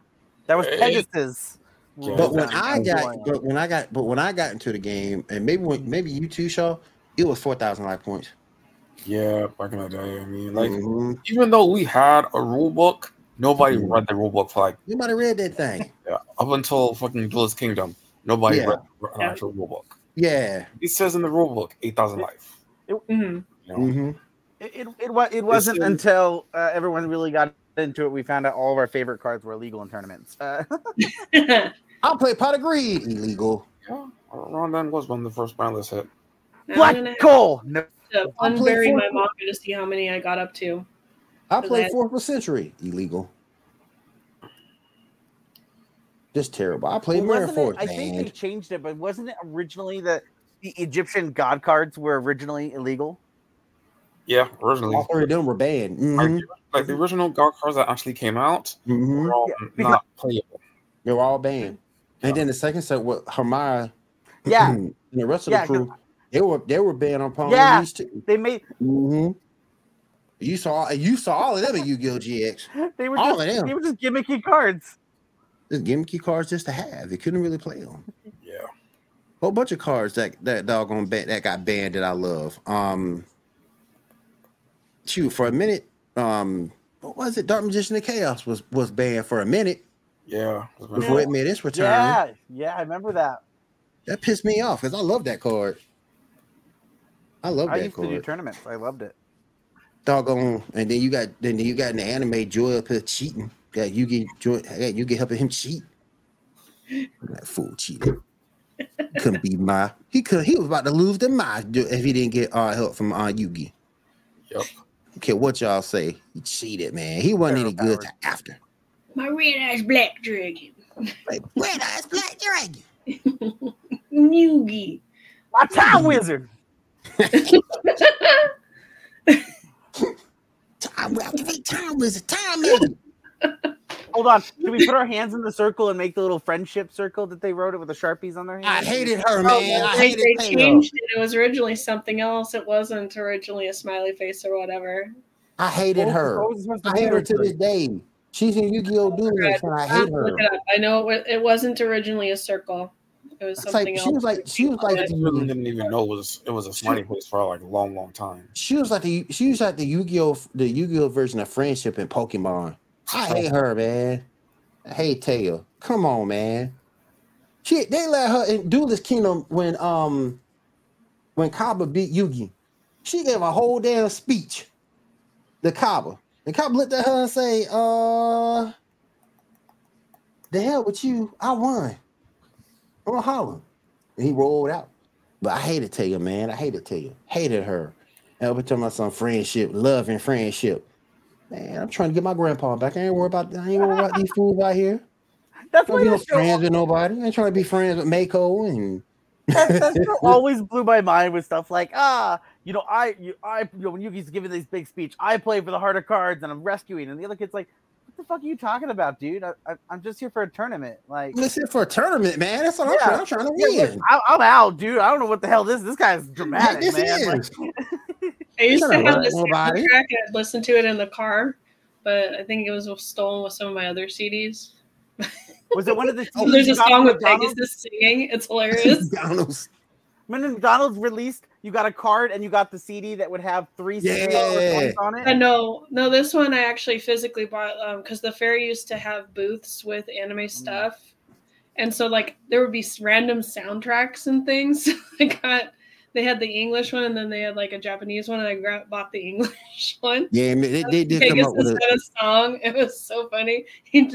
That was Pegasus. But when I got into the game, and maybe you too, Shaw, it was 4,000 life points. Yeah, back in the day, I mean, like, even though we had a rule book, nobody read the rule book for like... Nobody read that thing. Yeah, up until fucking Blizzard's Kingdom, nobody read an actual rule book. Yeah. It says in the rule book, 8,000 life. It wasn't until everyone really got into it, we found out all of our favorite cards were illegal in tournaments. I'll play Pot of Greed. Illegal. Yeah, Rondan was one of the first finalists hit. Black Coal! No. Unbury my manga to see how many I got up to. I played 4th Century. Illegal. Just terrible. I played Mirror Forge. I think they changed it, but wasn't it originally that the Egyptian god cards were originally illegal? Yeah, originally. All three of them were banned. Like the original god cards that actually came out were all not playable. They were all banned. Yeah. And then the second set with Hermione and the rest of the crew, they were banned on Palm Beach too. They made... You saw all of them at Yu-Gi-Oh! GX. They were just gimmicky cards. Just gimmicky cards just to have. You couldn't really play them. Yeah. Whole bunch of cards that doggone that got banned that I love. Shoot, for a minute, what was it? Dark Magician of Chaos was banned for a minute. Yeah. Before it made its return. Yeah, I remember that. That pissed me off because I love that card. I used to do tournaments. I loved it. Doggone, and then you got in the anime Joy up here cheating. You get helping him cheat. That fool cheated. Couldn't be my. He was about to lose the mind if he didn't get help from Yugi. Yep. Okay, what y'all say? He cheated, man. He wasn't any good to after. My red ass black dragon. Like, red ass black dragon. Yugi. My time wizard. Hold on. Should we put our hands in the circle and make the little friendship circle that they wrote it with the Sharpies on their hands? I hated her, man. They changed it. It was originally something else. It wasn't originally a smiley face or whatever. I hated her. I hate her to this day. She's in Yu-Gi-Oh! Duelist, and I hate her. I know it wasn't originally a circle. It was something else. She was like. I didn't even know it was a smiley face for like a long, long time. She was like the Yu-Gi-Oh version of friendship in Pokemon. I hate her, man. I hate Tail. Come on, man. They let her in Duelist Kingdom when Kaba beat Yugi. She gave a whole damn speech to Kaba, and Kaba looked at her and say, the hell with you. I won. I'm gonna holler. And he rolled out. But I hated Taylor, man. Hated her. And I'll be talking about some friendship, love and friendship. Man, I'm trying to get my grandpa back. I ain't worried about these fools out here. That's why you're friends with nobody. I ain't trying to be friends with Mako and that's what always blew my mind with stuff like, when Yugi's giving this big speech, I play for the heart of cards and I'm rescuing, and the other kid's like, what the fuck are you talking about, dude? I'm just here for a tournament. Like, I'm just here for a tournament, man. That's what I'm trying to win. I'm out, dude. I don't know what the hell this is. This guy's dramatic, man. I used to have this track. I'd listen to it in the car, but I think it was stolen with some of my other CDs. Was it one of the? There's a song with Pegasus singing. It's hilarious. When McDonald's released, you got a card and you got the CD that would have three songs on it. I know. No, this one I actually physically bought because the fair used to have booths with anime stuff. And so, like, there would be random soundtracks and things. I got They had the English one, and then they had like a Japanese one, and I bought the English one. Yeah, they did come up with a song. It was so funny. He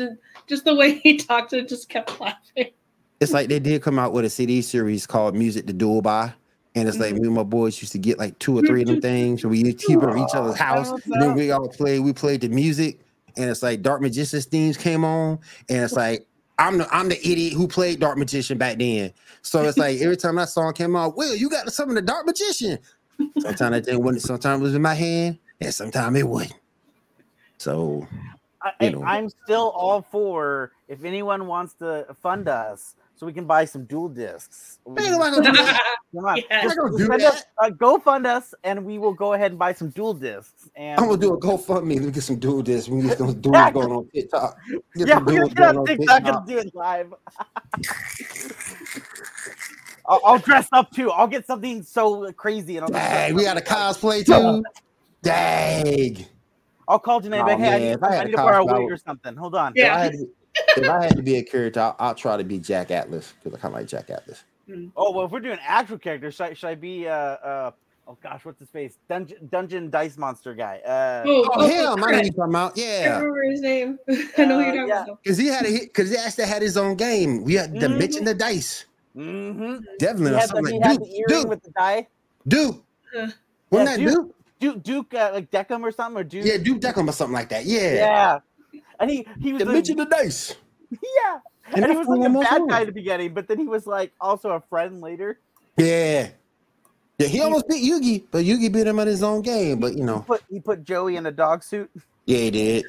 just the way he talked, it just kept laughing. It's like they did come out with a CD series called Music to Duel By. And it's like me and my boys used to get like 2 or 3 of them things. So we used to keep them at each other's house. And then we all played. We played the music. And it's like Dark Magician's themes came on. And it's like, I'm the idiot who played Dark Magician back then. So it's like every time that song came out, Will, you got something to Dark Magician. Sometimes that thing wouldn't. Sometimes it was in my hand. And sometimes it wouldn't. So, I'm still all for if anyone wants to fund us. So we can buy some dual discs. Go fund us, and we will go ahead and buy some dual discs. And I'm gonna do a GoFundMe. We get some dual discs. We get those duels going on TikTok. We're gonna TikTok and do it live. I'll dress up too. I'll get something so crazy, and dang, we got a cosplay too. Dang. I'll call Janae back. Hey, I need to borrow a wig or something. Hold on. Yeah. If I had to be a character, I'll try to be Jack Atlas because I kind of like Jack Atlas. Oh, well, if we're doing actual characters, should I be what's his face? Dungeon Dice Monster guy. Him. I know you talking about. Yeah. I remember his name. I know you're talking about. Because he actually had his own game. We had Dimension the Dice. Mm-hmm. Definitely. He had the earring with the die. Duke. Wasn't that Duke? Duke, like Deckham or something? Or Duke? Yeah, Duke Deckham or something like that. Yeah. Yeah. And he was Dimension the Dice. Yeah. And he was like a bad guy at the beginning, but then he was like also a friend later. Yeah. Yeah, he almost beat Yugi, but Yugi beat him at his own game. But he put Joey in a dog suit. Yeah, he did.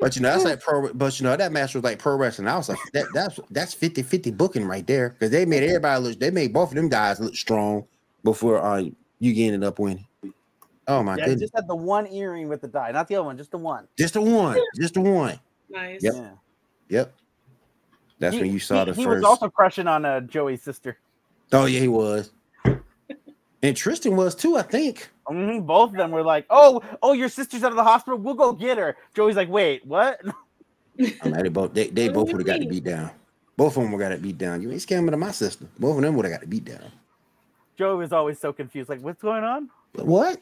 But that's like pro. But that match was like pro wrestling. I was like, that's 50-50 booking right there. Because they made everybody look. They made both of them guys look strong before Yugi ended up winning. Oh my goodness! He just had the one earring with the dye, not the other one, just the one. Just the one. Nice. Yep. Yeah. Yep. That's when you saw the first. He was also crushing on Joey's sister. Oh yeah, he was. And Tristan was too, I think. Mm-hmm. Both of them were like, "Oh, your sister's out of the hospital. We'll go get her." Joey's like, "Wait, what?" They both would have got to beat down. Both of them would have got to beat down. You ain't scamming to my sister. Both of them would have got to beat down. Joey was always so confused. Like, what's going on? What?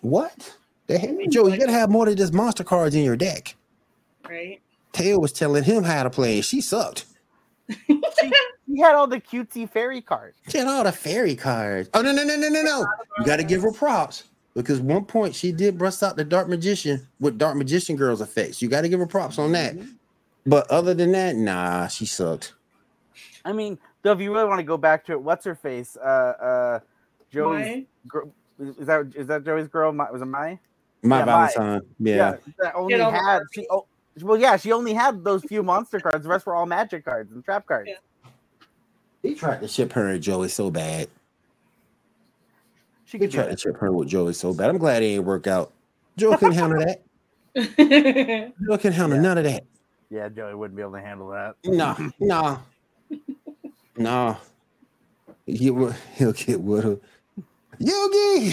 Joe, you gotta have more than just monster cards in your deck. Right. Tail was telling him how to play, and she sucked. She had all the cutesy fairy cards. She had all the fairy cards. Oh, no. You gotta give her props. Because one point, she did bust out the Dark Magician with Dark Magician Girl's effects. You gotta give her props on that. Mm-hmm. But other than that, nah, she sucked. I mean, though, if you really want to go back to it, what's her face? Joey's girl. Is that Joey's girl? Was it Mai? My Valentine. Yeah. She only had those few monster cards. The rest were all magic cards and trap cards. Yeah. They tried to ship her and Joey so bad. I'm glad it ain't work out. Joey couldn't handle that. Joey couldn't handle none of that. Yeah, Joey wouldn't be able to handle that. No. He'll get with her. Yugi,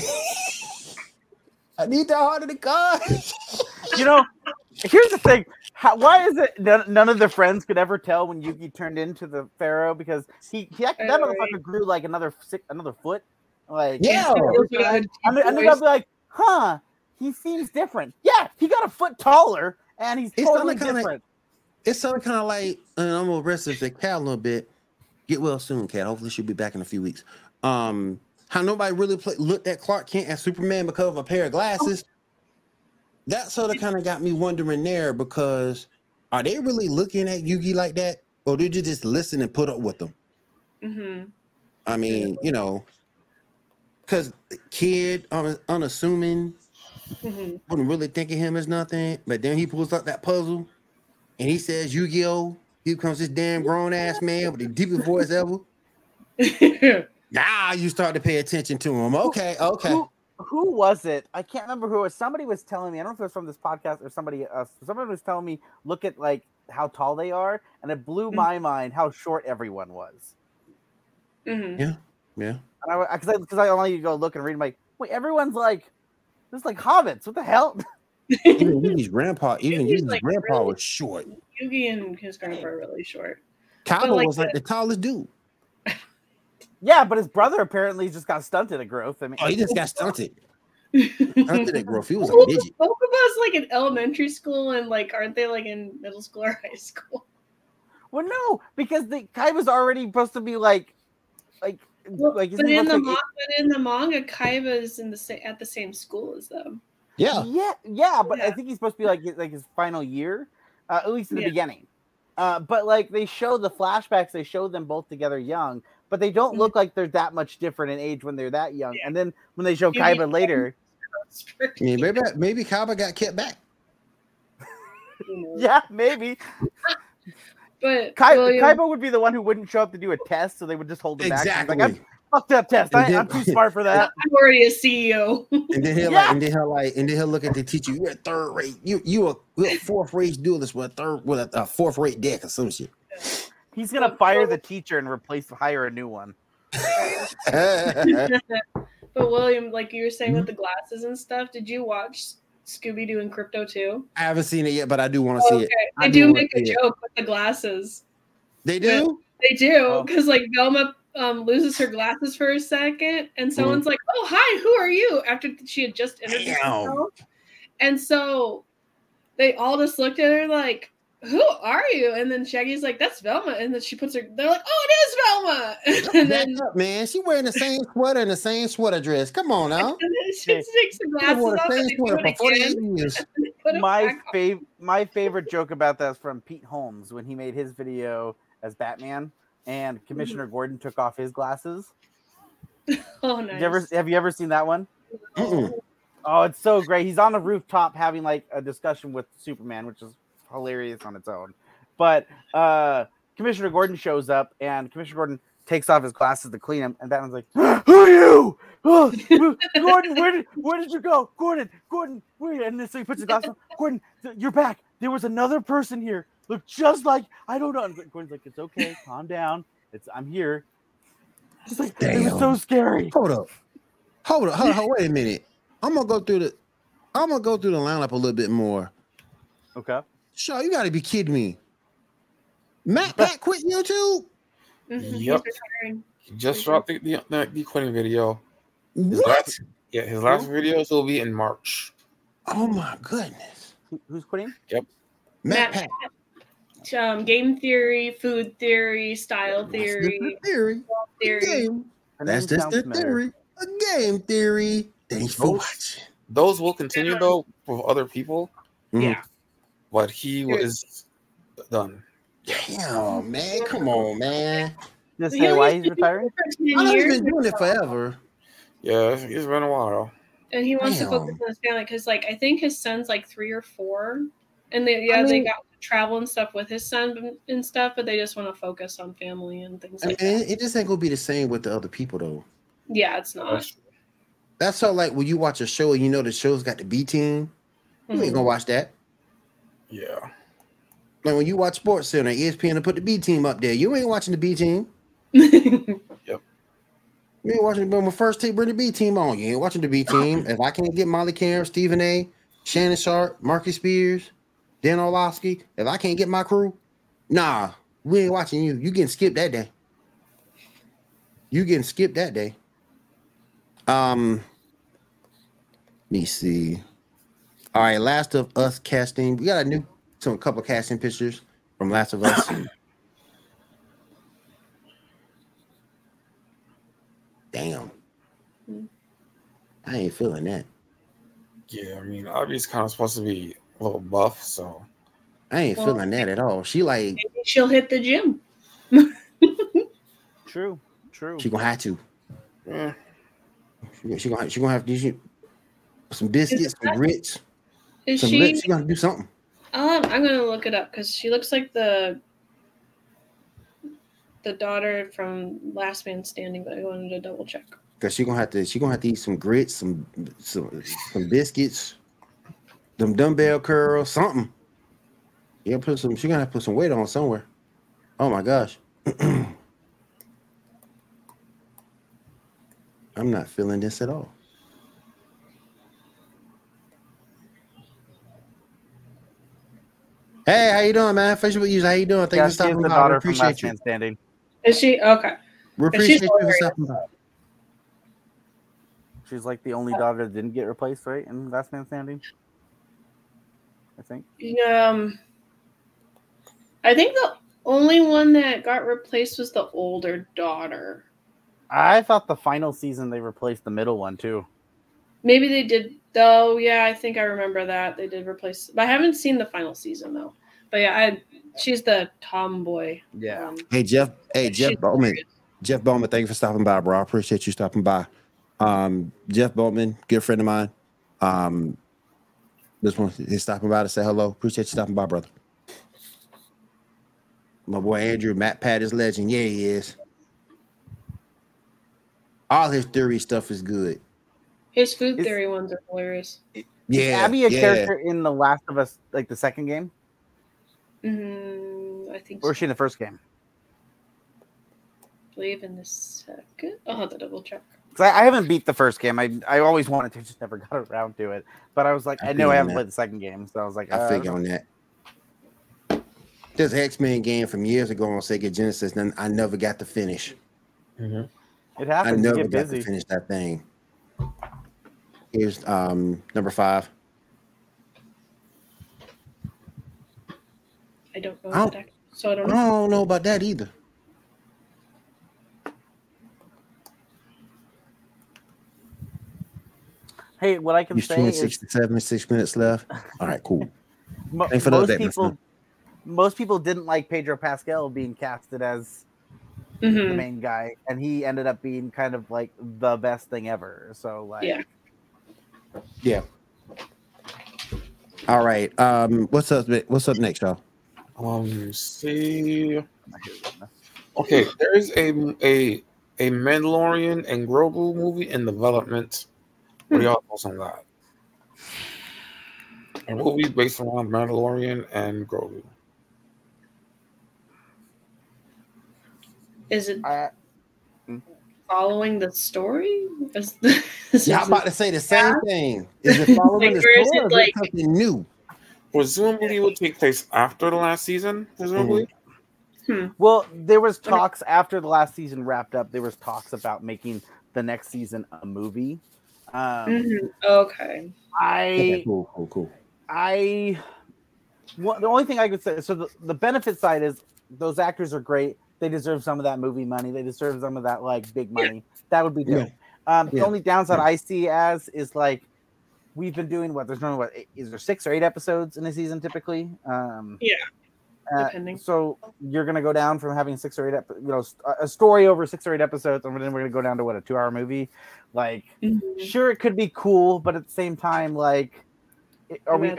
I need that heart of the card. Here's the thing. Why is it none of the friends could ever tell when Yugi turned into the Pharaoh? Because that motherfucker grew like another foot. Like, yeah. And they'll be like, huh, he seems different. Yeah, he got a foot taller, and he's totally different. It's sort of kind of like, and I'm going to rest with the cat a little bit. Get well soon, cat. Hopefully she'll be back in a few weeks. How nobody really looked at Clark Kent and Superman because of a pair of glasses. That sort of kind of got me wondering there, because are they really looking at Yugi like that? Or did you just listen and put up with them? Mm-hmm. I mean, because kid, unassuming, wouldn't really think of him as nothing. But then he pulls out that puzzle and he says, Yu-Gi-Oh! Here comes this damn grown-ass man with the deepest voice ever. Now you start to pay attention to him. Okay. Who was it? I can't remember who it was. Somebody was telling me, I don't know if it was from this podcast or somebody was telling me, look at like how tall they are, and it blew my mind how short everyone was. Mm-hmm. Yeah. Because I only go look and read, I'm like, wait, everyone's like, this is like hobbits. What the hell? Even Yugi's grandpa, really, was short. Yugi and his grandpa are really short. Kaiba was like the tallest dude. Yeah, but his brother apparently just got stunted at growth. I mean, oh, he just got stunted. Stunted at growth. He was a midget. Both of us like in elementary school and like, aren't they like in middle school or high school? Well, no, because the Kai was already supposed to be like. But in the manga, Kaiba's in the at the same school as them. Yeah. But I think he's supposed to be like his final year, at least in the beginning. But like they show the flashbacks, they show them both together young, but they don't look like they're that much different in age when they're that young. Yeah. And then when they show Kaiba later, maybe Kaiba got kept back. Yeah, maybe. But Kaiba would be the one who wouldn't show up to do a test, so they would just hold him back. Like, I'm fucked up test. I'm too smart for that. I'm already a CEO. And then he'll and then he'll look at the teacher. You're a third rate. You're a fourth rate duelist with a fourth rate deck or some shit. He's gonna fire the teacher and hire a new one. But William, like you were saying with the glasses and stuff, did you watch Scooby-Doo and Crypto too? I haven't seen it yet, but I do want to see it. They do make a joke with the glasses. They do? They do, because like Velma loses her glasses for a second, and someone's like, oh, hi, who are you? After she had just introduced herself. And so they all just looked at her like, who are you? And then Shaggy's like, that's Velma. And then she puts her, they're like, oh, it is Velma. And then, up, man, she wearing the same sweater and the same sweater dress. Come on now. And then she takes the glasses off and they do it again. My favorite joke about that is from Pete Holmes when he made his video as Batman and Commissioner Gordon took off his glasses. Oh, nice. Have you ever seen that one? Mm-mm. Oh, it's so great. He's on the rooftop having like a discussion with Superman, which is hilarious on its own, but Commissioner Gordon shows up and Commissioner Gordon takes off his glasses to clean him, and Batman's like, who are you? Oh, Gordon, where did you go? Gordon, where? And then so he puts his glasses on. Gordon, you're back. There was another person here. Look, just like, I don't know. And Gordon's like, it's okay, calm down. I'm here. It's like, damn. It was so scary. Hold up, wait a minute. I'm gonna go through the lineup a little bit more. Okay. Shaw, you gotta be kidding me. Matt quit YouTube? Yep. He just dropped the quitting video. What? His last videos will be in March. Oh my goodness. Who's quitting? Yep. Matt Pat. Game theory, food theory, style theory. Theory. That's just the theory. A game theory. Thanks for watching. Those will continue though with other people. Mm-hmm. Yeah. But he was done. Damn, man. Come on, man. Just say why he's retiring? He's been doing it forever. Yeah, it's been a while. And he wants to focus on his family because, like, I think his son's like 3 or 4. And they got to travel and stuff with his son and stuff, but they just want to focus on family and things like that. It just ain't going to be the same with the other people, though. Yeah, it's not. That's how, like, when you watch a show and you know the show's got the B team, you ain't going to watch that. Yeah. Like when you watch Sports Center, ESPN will put the B team up there. You ain't watching the B team. Yep. You ain't watching the first tape, bring the B team on. You ain't watching the B team. If I can't get Molly Cameron, Stephen A, Shannon Sharp, Marcus Spears, Dan Orlovsky, if I can't get my crew, nah, we ain't watching you. You getting skipped that day. Let me see. All right, Last of Us casting. We got a couple casting pictures from Last of Us. Damn. I ain't feeling that. Yeah, I mean, Aubrey's kind of supposed to be a little buff, so. I ain't feeling that at all. She like. Maybe she'll hit the gym. True. She gonna have to. Yeah. She gonna have to do some biscuits, some grits. Is she gonna do something? I'm gonna look it up because she looks like the daughter from Last Man Standing, but I wanted to double check. Cause she gonna have to eat some grits, some biscuits, them dumbbell curls, something. Yeah, she gonna have to put some weight on somewhere. Oh my gosh. I'm not feeling this at all. Hey, how you doing, man? Facebook user, how you doing? Thanks for stopping by. I appreciate you. Standing. Is she okay? We're pretty sure this happened. She's like the only daughter that didn't get replaced, right? In Last Man Standing, I think. I think the only one that got replaced was the older daughter. I thought the final season they replaced the middle one too. Maybe they did, though. Yeah, I think I remember that they did replace. But I haven't seen the final season though. But yeah, she's the tomboy. Yeah. Hey Jeff Bowman. Jeff Bowman, thank you for stopping by, bro. I appreciate you stopping by. Jeff Bowman, good friend of mine. This one he's stopping by to say hello. Appreciate you stopping by, brother. My boy Andrew, Matt Pat is legend. Yeah, he is. All his theory stuff is good. His food theory ones are hilarious. Yeah, is Abby a character in The Last of Us, like the second game? I think. Or is she in the first game? I believe in the second. I'll have to double check. I haven't beat the first game. I always wanted to, just never got around to it. But I was like, I know I haven't played the second game, so I was like, I figure on that. There's an X-Men game from years ago on Sega Genesis, and I never got to finish. Mm-hmm. It happens. I never got to finish that thing. Here's number 5. I don't know. I don't know about that either. Hey, what I can say is 6 minutes left. All right, cool. Thanks for those most people didn't like Pedro Pascal being casted as the main guy, and he ended up being kind of like the best thing ever. So, like, yeah. All right. What's up? What's up next, y'all? Let me see. Okay, there is a Mandalorian and Grogu movie in development. What are y'all thoughts on that? A movie based around Mandalorian and Grogu. Is it following the story? Yeah, I'm about to say the same thing. Is it following the story? Or is it like something new? Presumably, it will take place after the last season. Presumably. Well, there was talks after the last season wrapped up. There was talks about making the next season a movie. Okay. Cool. The only thing I could say, so the benefit side is those actors are great. They deserve some of that movie money. They deserve some of that like big money. That would be good. The only downside I see as is like we've been doing is there 6 or 8 episodes in a season typically? Depending. So you're gonna go down from having 6 or 8, a story over 6 or 8 episodes, and then we're gonna go down to a 2-hour movie. Like, sure, it could be cool, but at the same time, like, do we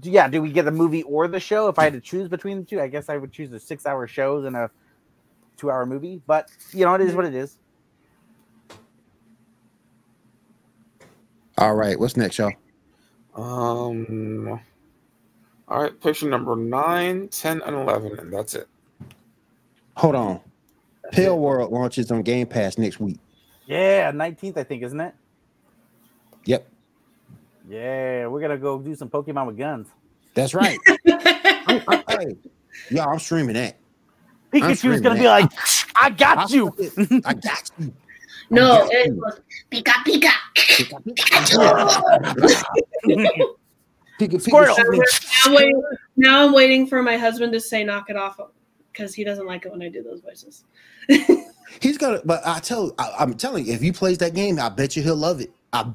get the movie or the show? If I had to choose between the two, I guess I would choose a 6-hour show than a 2-hour movie. But it is what it is. All right, what's next, y'all? All right, picture number 9, 10, and 11, and that's it. Hold on. Pale World launches on Game Pass next week. Yeah, 19th, I think, isn't it? Yep. Yeah, we're going to go do some Pokemon with guns. That's right. I'm streaming that. Pikachu's going to be like, I got you. No, it was Pikachu. Now I'm waiting for my husband to say knock it off because he doesn't like it when I do those voices. He's gonna, but I'm telling you, if he plays that game, I bet you he'll love it. Hey, I'm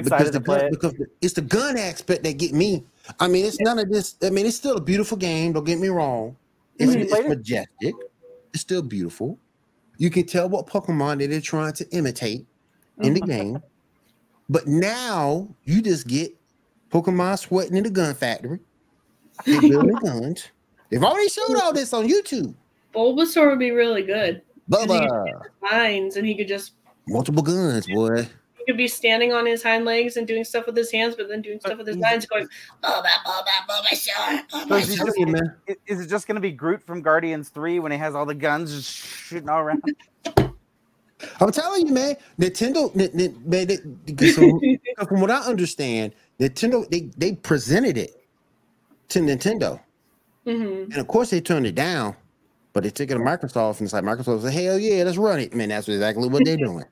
excited because it's the gun aspect that get me. I mean, it's none of this. I mean, it's still a beautiful game. Don't get me wrong. It's majestic. It's still beautiful. You can tell what Pokemon that they're trying to imitate in the game. But now you just get Pokemon sweating in the gun factory. They're building guns. They've already showed all this on YouTube. Bulbasaur would be really good. Bubba. Lines, and he could just multiple guns, boy. He could be standing on his hind legs and doing stuff with his hands, but then doing stuff with his lines, going Bulbasaur. Is it just going to be Groot from Guardians 3 when he has all the guns just shooting all around? I'm telling you, man. Nintendo, from what I understand, Nintendo they presented it to Nintendo, and of course they turned it down. But they took it to Microsoft, and it's like Microsoft said, "Hell yeah, let's run it, man." That's exactly what they're doing.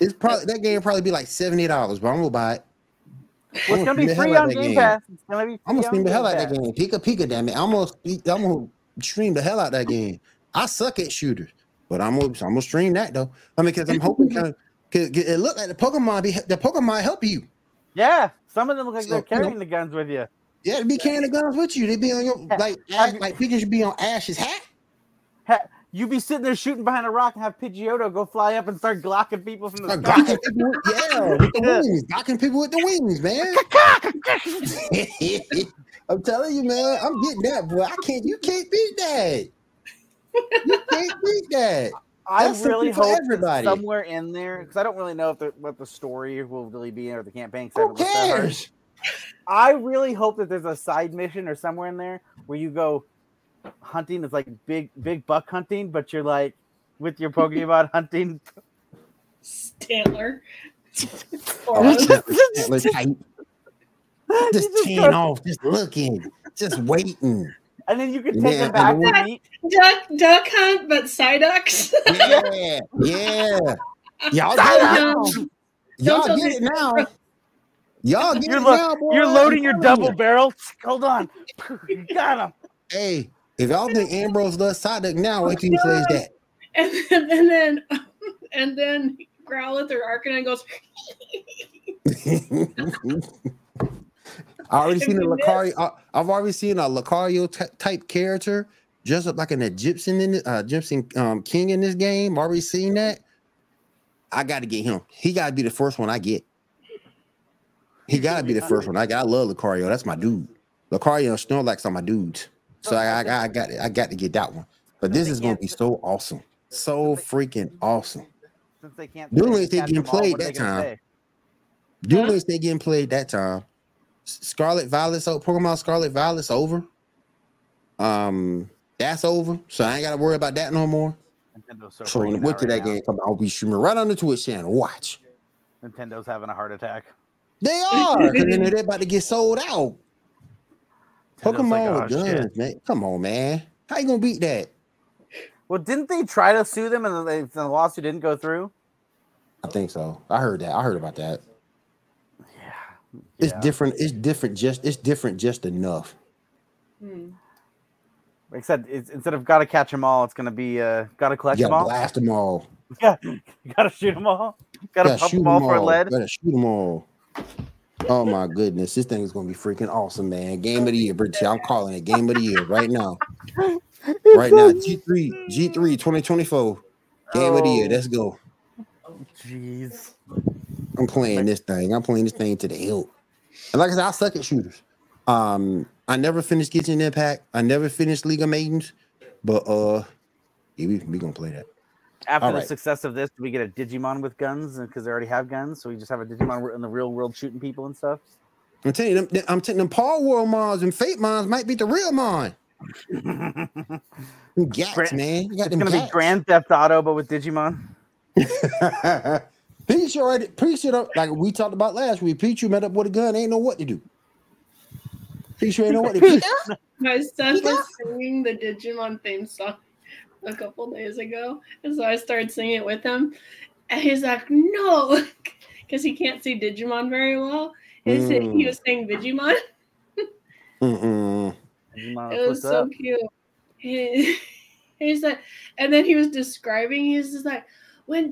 It's probably that game probably be like $70, but I'm gonna buy it. Well, it's gonna be free on Game Pass. It's gonna be free. I'm gonna stream the hell out of that game. Pika, damn it! I'm gonna stream the hell out of that game. I suck at shooters, but I'm gonna stream that though. I mean, because I'm hoping because it looked like the Pokemon help you. Yeah, some of them look like they're carrying the guns with you. Yeah, they'd be carrying the guns with you. They'd be on your like Pidgey should be on Ash's hat. You'd be sitting there shooting behind a rock and have Pidgeotto go fly up and start glocking people from the sky. Glocking people with the wings, man. I'm telling you, man, I'm getting that, boy. You can't beat that. That's really hope somewhere in there, because I don't really know what the story will really be or the campaign. Who cares? I really hope that there's a side mission or somewhere in there where you go hunting. It's like big buck hunting, but you're like with your Pokemon hunting. Stantler. Just teeing off, just looking, just waiting. And then you can take them back and eat. Duck hunt, but Psyducks. Yeah. Y'all get it now. Boy. You're loading your double barrel. Hold on. You got him. Hey, if y'all think Ambrose loves Psyduck now, wait till he plays that. And then Growlithe or Arcanine goes. I've already seen a Lucario type character dressed up like an Egyptian king in this game. Already seen that. I got to get him. He got to be the first one I get. I love Lucario. That's my dude. Lucario and Snorlax are my dudes. So I got to get that one. But this is going to be so awesome, so freaking awesome. Since they can't, they getting played that time. Scarlet Violet's over. Pokemon Scarlet Violet's over. That's over. So I ain't gotta worry about that no more. So what did that game come out? I'll be streaming right on the Twitch channel. Watch. Nintendo's having a heart attack. They are. They're about to get sold out. Nintendo's Pokemon with guns, man. Come on, man. How you gonna beat that? Well, didn't they try to sue them and the lawsuit didn't go through? I think so. I heard that. I heard about that. It's different. It's different just enough. Like I said, instead of gotta catch them all, it's gonna be gotta collect them all. Blast them all. Yeah, gotta shoot them all. Gotta pump them all for lead. Gotta shoot them all. Oh my goodness, this thing is gonna be freaking awesome, man! Game of the year, Bridget. I'm calling it Game of the Year right now. Right now, G3 2024 Game of the Year. Let's go. Jeez. I'm playing this thing to the hilt. And like I said, I suck at shooters. I never finished Kitchen Impact. I never finished League of Maidens. But we gonna play that. After the success of this, do we get a Digimon with guns? Because they already have guns, so we just have a Digimon in the real world shooting people and stuff. I'm telling you, them Paw World Mons and Fate Mons might be the real Mon. It's gonna be Grand Theft Auto, but with Digimon. Peach already, like we talked about last week. Pichu met up with a gun, ain't know what to do. Pichu ain't know what to do. My son was singing the Digimon theme song a couple days ago, and so I started singing it with him. And he's like, "No," because he can't see Digimon very well. And he was saying Digimon. It was so cute. He's like, and then he was describing. He was just like, when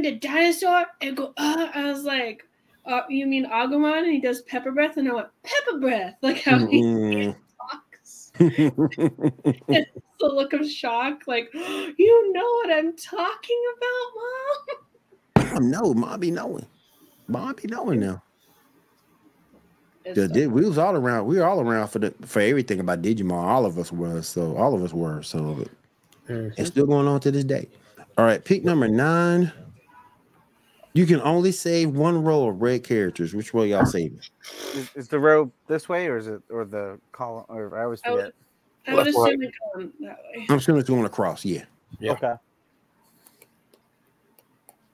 the dinosaur and go, I was like, you mean Agumon? And he does pepper breath, and I went pepper breath, like how he talks. It's the look of shock, like you know what I'm talking about, Mom. Mom be knowing. Mom be knowing now. We was all around. We were all around for everything about Digimon. All of us were. So it's still going on to this day. All right, pick number 9. You can only save one row of red characters. Which row y'all saving? Is the row this way, or is it, or the column? Or I always forget. I would assume it's going that way. I'm assuming it's going across. Yeah. Okay.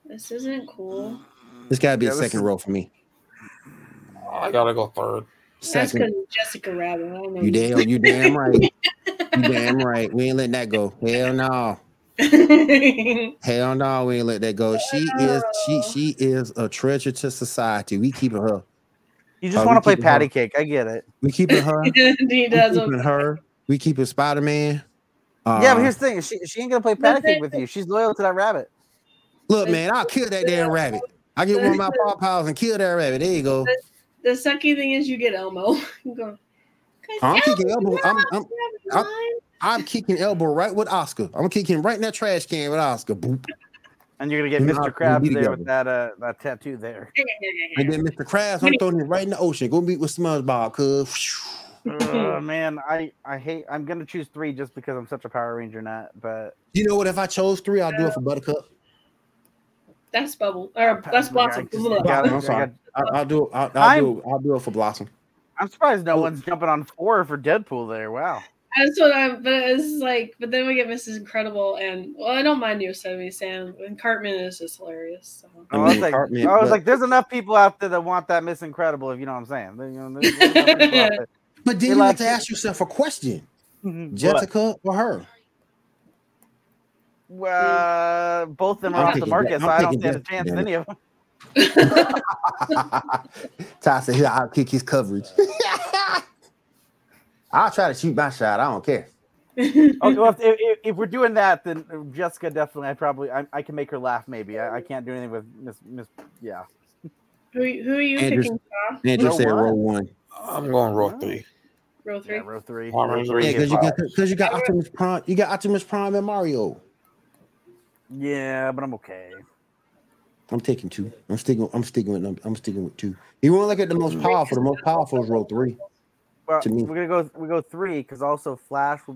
This isn't cool. This got to be a second row for me. I gotta go third. That's because Jessica Rabbit. You damn right. Damn right. We ain't letting that go. Hell no. Hell no, we ain't let that go. She is a treasure to society. We keeping her. You just want to play patty cake. I get it. We keeping her. We keeping Spider-Man. Yeah, but here's the thing. She ain't gonna play patty cake with you. She's loyal to that rabbit. Look, man, I'll kill that damn rabbit. I get one of my paw paws and kill that rabbit. There you go. The sucky thing is you get Elmo. I'm kicking elbow right with Oscar. I'm kicking right in that trash can with Oscar. Boop. And you're gonna get Mr. Krabs there with that tattoo there. And then Mr. Krabs, I'm throwing it right in the ocean. Go meet with SpongeBob, cuz. Man, I'm gonna choose 3 just because I'm such a Power Ranger nut. But you know what? If I chose 3, I'll do it for Buttercup. That's Bubble. Or that's Blossom. I'm sorry. I'll do it for Blossom. I'm surprised no one's jumping on 4 for Deadpool there. Wow. That's what I'm. But it's like, but then we get Mrs. Incredible, and well, I don't mind you, Sam, and Cartman is just hilarious. So. I was like, there's enough people out there that want that Miss Incredible, if you know what I'm saying. But then you have to ask yourself a question: Jessica or her? Well, both of them are off the market, so I don't stand a chance in any of them. Ty said, "Here, I'll kick his coverage." I'll try to shoot my shot. I don't care. Okay, well, if we're doing that, then Jessica definitely. I can make her laugh. Maybe I can't do anything with Miss. Yeah. Who are you picking? Andrew said row 1. I'm going row 3. Row 3. Yeah, row 3. Yeah, because you got Optimus Prime. You got Optimus Prime and Mario. Yeah, but I'm okay. I'm taking 2. I'm sticking with 2. You want to look at the most powerful? The most powerful is row 3. Well, we go 3 because also Flash will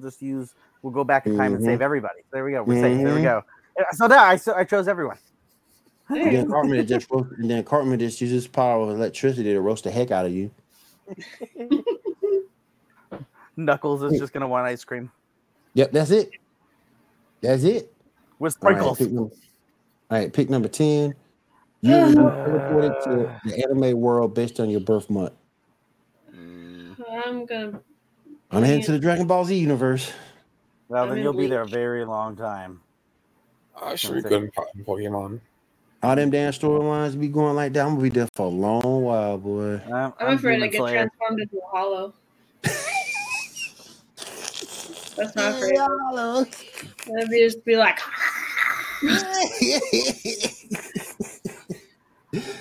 go back in time and save everybody. There we go. We're safe. There we go. So now I chose everyone. Then Cartman just uses power of electricity to roast the heck out of you. Knuckles is just gonna want ice cream. Yep, that's it. That's it. With sprinkles. All right, pick number 10. You reported to the anime world based on your birth month. I'm heading to the Dragon Ball Z universe. Well, then you'll be there a very long time. I should be good in Pokemon. All them damn storylines be going like that. I'm gonna be there for a long while, boy. I'm afraid I get transformed into a hollow. That's my afraid. Hollow. Let me just be like.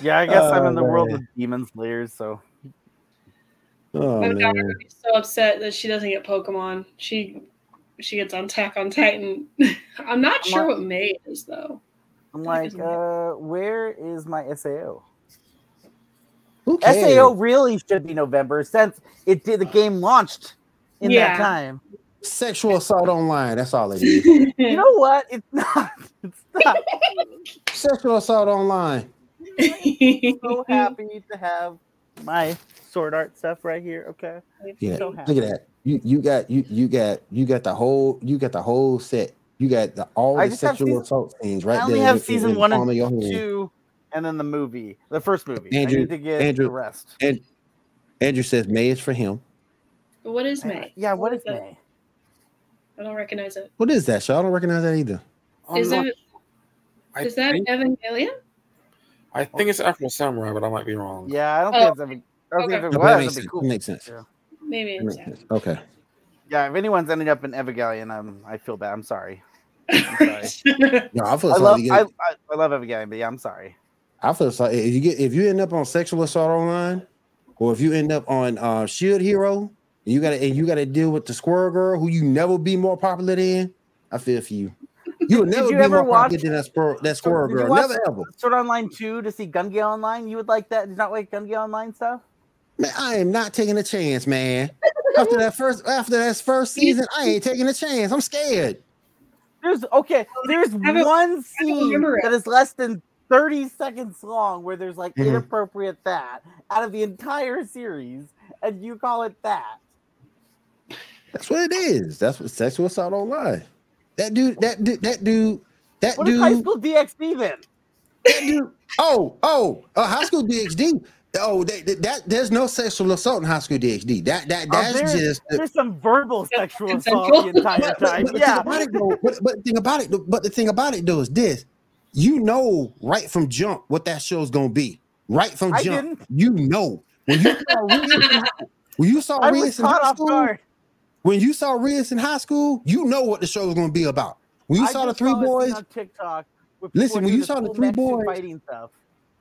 Yeah, I guess I'm in the world of demon slayers, so. Oh, my daughter would be so upset that she doesn't get Pokemon. She gets on Attack on Titan. I'm sure what May is though. I'm like, where is my SAO? SAO really should be November since the game launched in that time. Sexual assault online. That's all it is. You know what? It's not. Sexual assault online. I'm so happy to have my Sword Art stuff right here. Okay. Yeah. So look at that. You got the whole set. You got all the sexual assault scenes right there. I only have season 1 and 2, and then the first movie. Andrew, I need to get the rest. Andrew says May is for him. What is May? Yeah, what is May? I don't recognize it. What is that? Shawn? I don't recognize that either. Is that Evangelion? I think it's Afro Samurai, but I might be wrong. Yeah, I don't think it's Evangelion. That makes sense. Yeah. Maybe it makes sense. Okay. Yeah, if anyone's ending up in Evangelion, I feel bad. I'm sorry. No, I love Evangelion, but yeah, I'm sorry. I feel sorry if you end up on sexual assault online, or if you end up on Shield Hero, you gotta deal with the Squirrel Girl, who you never be more popular than. I feel for you. You would never be more popular than that Squirrel Girl. Never ever. Sword Online 2 to see Gungi Online. You would like that? You not like Gungi Online stuff? Man, I am not taking a chance, man. after that first season, I ain't taking a chance. I'm scared. There's one scene that is less than 30 seconds long where there's like inappropriate that out of the entire series, and you call it that. That's what it is. That's what sexual assault online. That dude. What is High School DxD then? That dude. High School DxD. Oh, there's no sexual assault in High School DxD. There's some verbal sexual assault the entire time. But the thing about it though is this: you know right from jump what that show's gonna be. Right from jump, you know when you saw Riz in high school, you know what the show was gonna be about. When you saw the three boys on TikTok. Listen, when you saw the three boys fighting stuff.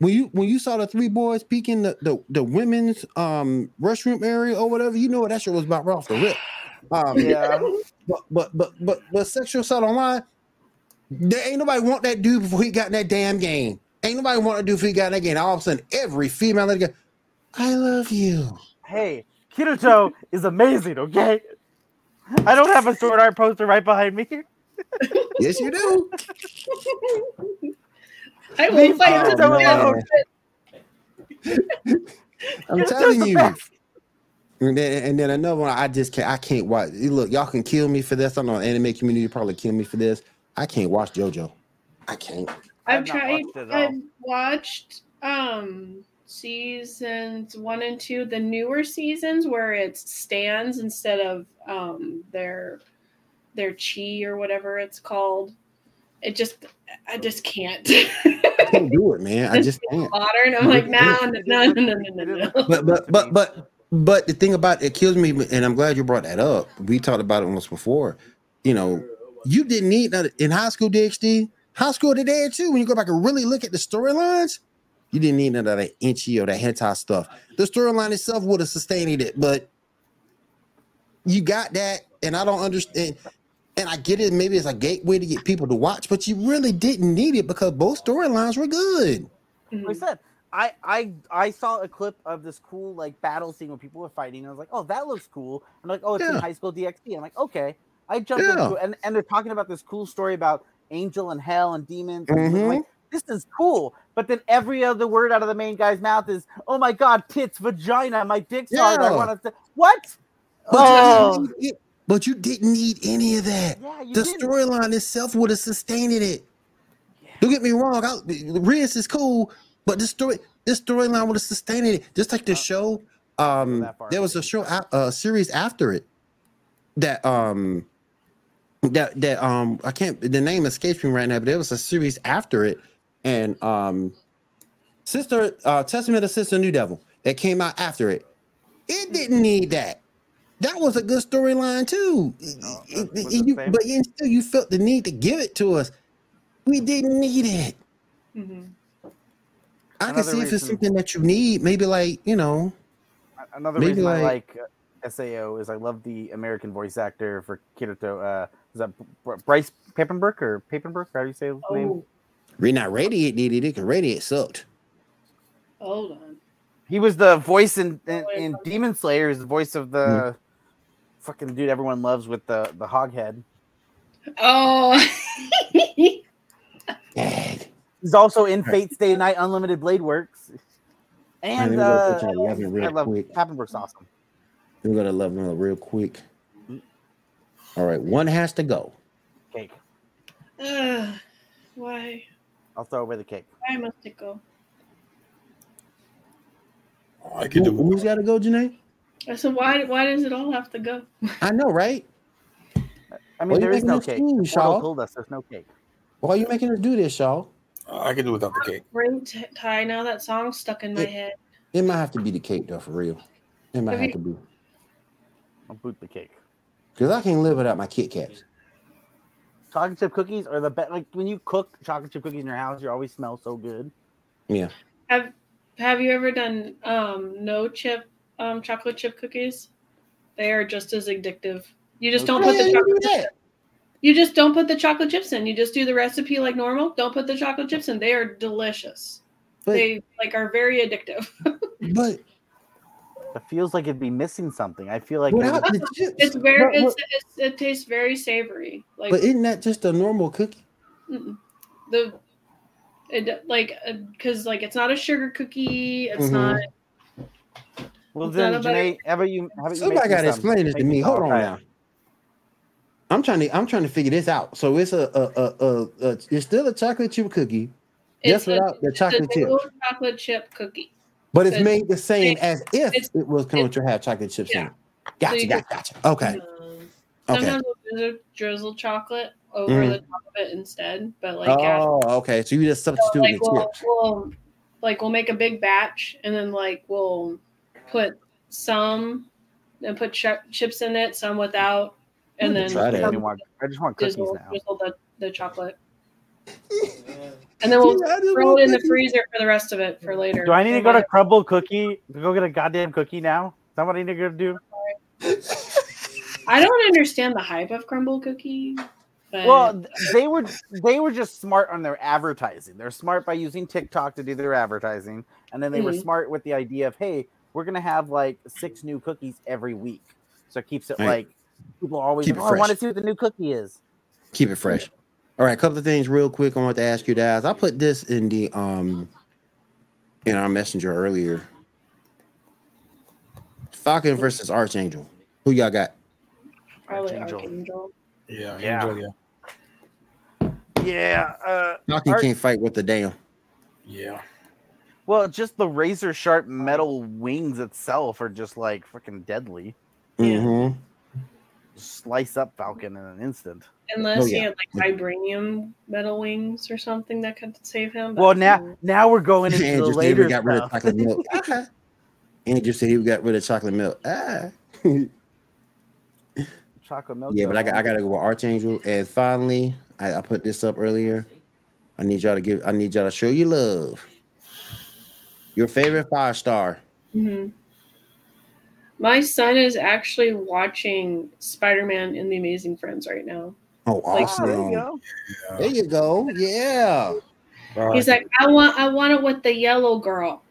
When you saw the three boys peeking the women's restroom area or whatever, you know what that shit was about right off the rip. But sexual assault online, there ain't nobody want that dude before he got in that damn game. Ain't nobody want to do before he got in that game. All of a sudden, every female lady goes, I love you. Hey, Kirito is amazing, okay? I don't have a Sword Art poster right behind me. Yes, you do. I will fight I'm telling you. And then another one I just can't. I can't watch. Look, y'all can kill me for this. I know the anime community probably kill me for this. I can't watch JoJo. I can't. I've tried. I've watched seasons 1 and 2, the newer seasons where it's stands instead of their chi or whatever it's called. I just can't. I can't do it, man. I just can't. Modern. I'm like, no. But the thing about it kills me, and I'm glad you brought that up. We talked about it once before. You know, you didn't need that in High School DxD. High School today too. When you go back and really look at the storylines, you didn't need none of that inchy or that hentai stuff. The storyline itself would have sustained it, but you got that, and I don't understand. And I get it, maybe it's a gateway to get people to watch, but you really didn't need it because both storylines were good. Like I said, I saw a clip of this cool like battle scene where people were fighting, and I was like, oh, that looks cool. And like, oh, it's in High School DxD. I'm like, okay. I jumped into it, and they're talking about this cool story about angel and hell and demons. Mm-hmm. And like, this is cool. But then every other word out of the main guy's mouth is, oh my god, tits, vagina, my dick's hard. I want to what? Oh. But you didn't need any of that. Yeah, the storyline itself would have sustained it. Yeah. Don't get me wrong. Riz is cool, but this storyline would have sustained it. Just like the show, there was a show, series after it that I can't. The name escapes me right now, but there was a series after it, and Testament of Sister New Devil that came out after it. It didn't need that. That was a good storyline too, but you felt the need to give it to us. We didn't need it. Mm-hmm. I can see if it's something that you need, maybe like Another reason I like SAO is I love the American voice actor for Kirito. Is that Bryce Papenbrook or Papenbrook? How do you say his name? Not Radiate needed it because Radiate sucked. Hold on. He was the voice in Demon Slayer. Is the voice of the fucking dude everyone loves with the hog head. Oh. He's also in Fate's Day Night Unlimited Blade Works. And I love Papenbrook's awesome. We're going to love him real quick. All right. One has to go. Cake. Why? I'll throw away the cake. Why must it go? I can do it. Who's got to go, Janae? I said, why does it all have to go? I know, right? I mean, there is no cake. Shaw told us there's no cake. Why are you making us do this, Shaw? I can do without the cake. Ty, now that song's stuck in my head. It might have to be the cake, though, for real. It might have to be. I'll boot the cake. Because I can't live without my Kit Kats. Chocolate chip cookies are the best. Like, when you cook chocolate chip cookies in your house, you always smell so good. Yeah. Have you ever done chocolate chip cookies? They are just as addictive. You just don't put the chocolate chips in. You just don't put the chocolate chips in. You just do the recipe like normal. Don't put the chocolate chips in. They are delicious. But, they are very addictive. But it feels like it'd be missing something. I feel like it tastes very savory. Like, but isn't that just a normal cookie? Because it's not a sugar cookie. It's not. Well, it's then, Janae, have you somebody got to explain this to me. Hold on now. I'm trying to figure this out. So it's it's still a chocolate chip cookie. Just without the chocolate chip. It's a chocolate chip cookie. But it's made the same as if it was coming with your half chocolate chips in it. Gotcha. Okay. Sometimes we'll drizzle chocolate over the top of it instead. But like, so you just substitute chips. We'll make a big batch and then like we'll put some and put chips in it, some without, and then I just want cookies now. Drizzle the chocolate. And then we'll throw it in the freezer for the rest of it for later. Do I need to go to Crumble Cookie to go get a goddamn cookie now? Is that what I need to go do? I don't understand the hype of Crumble Cookie. But... Well, they were just smart on their advertising. They're smart by using TikTok to do their advertising, and then they were smart with the idea of, hey, we're gonna have like 6 new cookies every week, so it keeps it like people always. I want to see what the new cookie is. Keep it fresh. All right, a couple of things real quick I want to ask you guys. I put this in the in our messenger earlier. Falcon versus Archangel. Who y'all got? Probably Archangel. Yeah. Falcon can't fight with the damn. Yeah. Well, just the razor sharp metal wings itself are just like fucking deadly. Mm-hmm. Slice up Falcon in an instant. Unless he had like vibranium metal wings or something that could save him. Well, now we're going into the later stuff. Rid of chocolate milk. Andrew said he got rid of chocolate milk. Chocolate milk. Yeah, but I got to go with Archangel. And finally, I put this up earlier. I need y'all to show you love. Your favorite 5-star. Mm-hmm. My son is actually watching Spider-Man and the Amazing Friends right now. Oh, awesome. Like, there you go. Yeah. He's like, I want it with the yellow girl.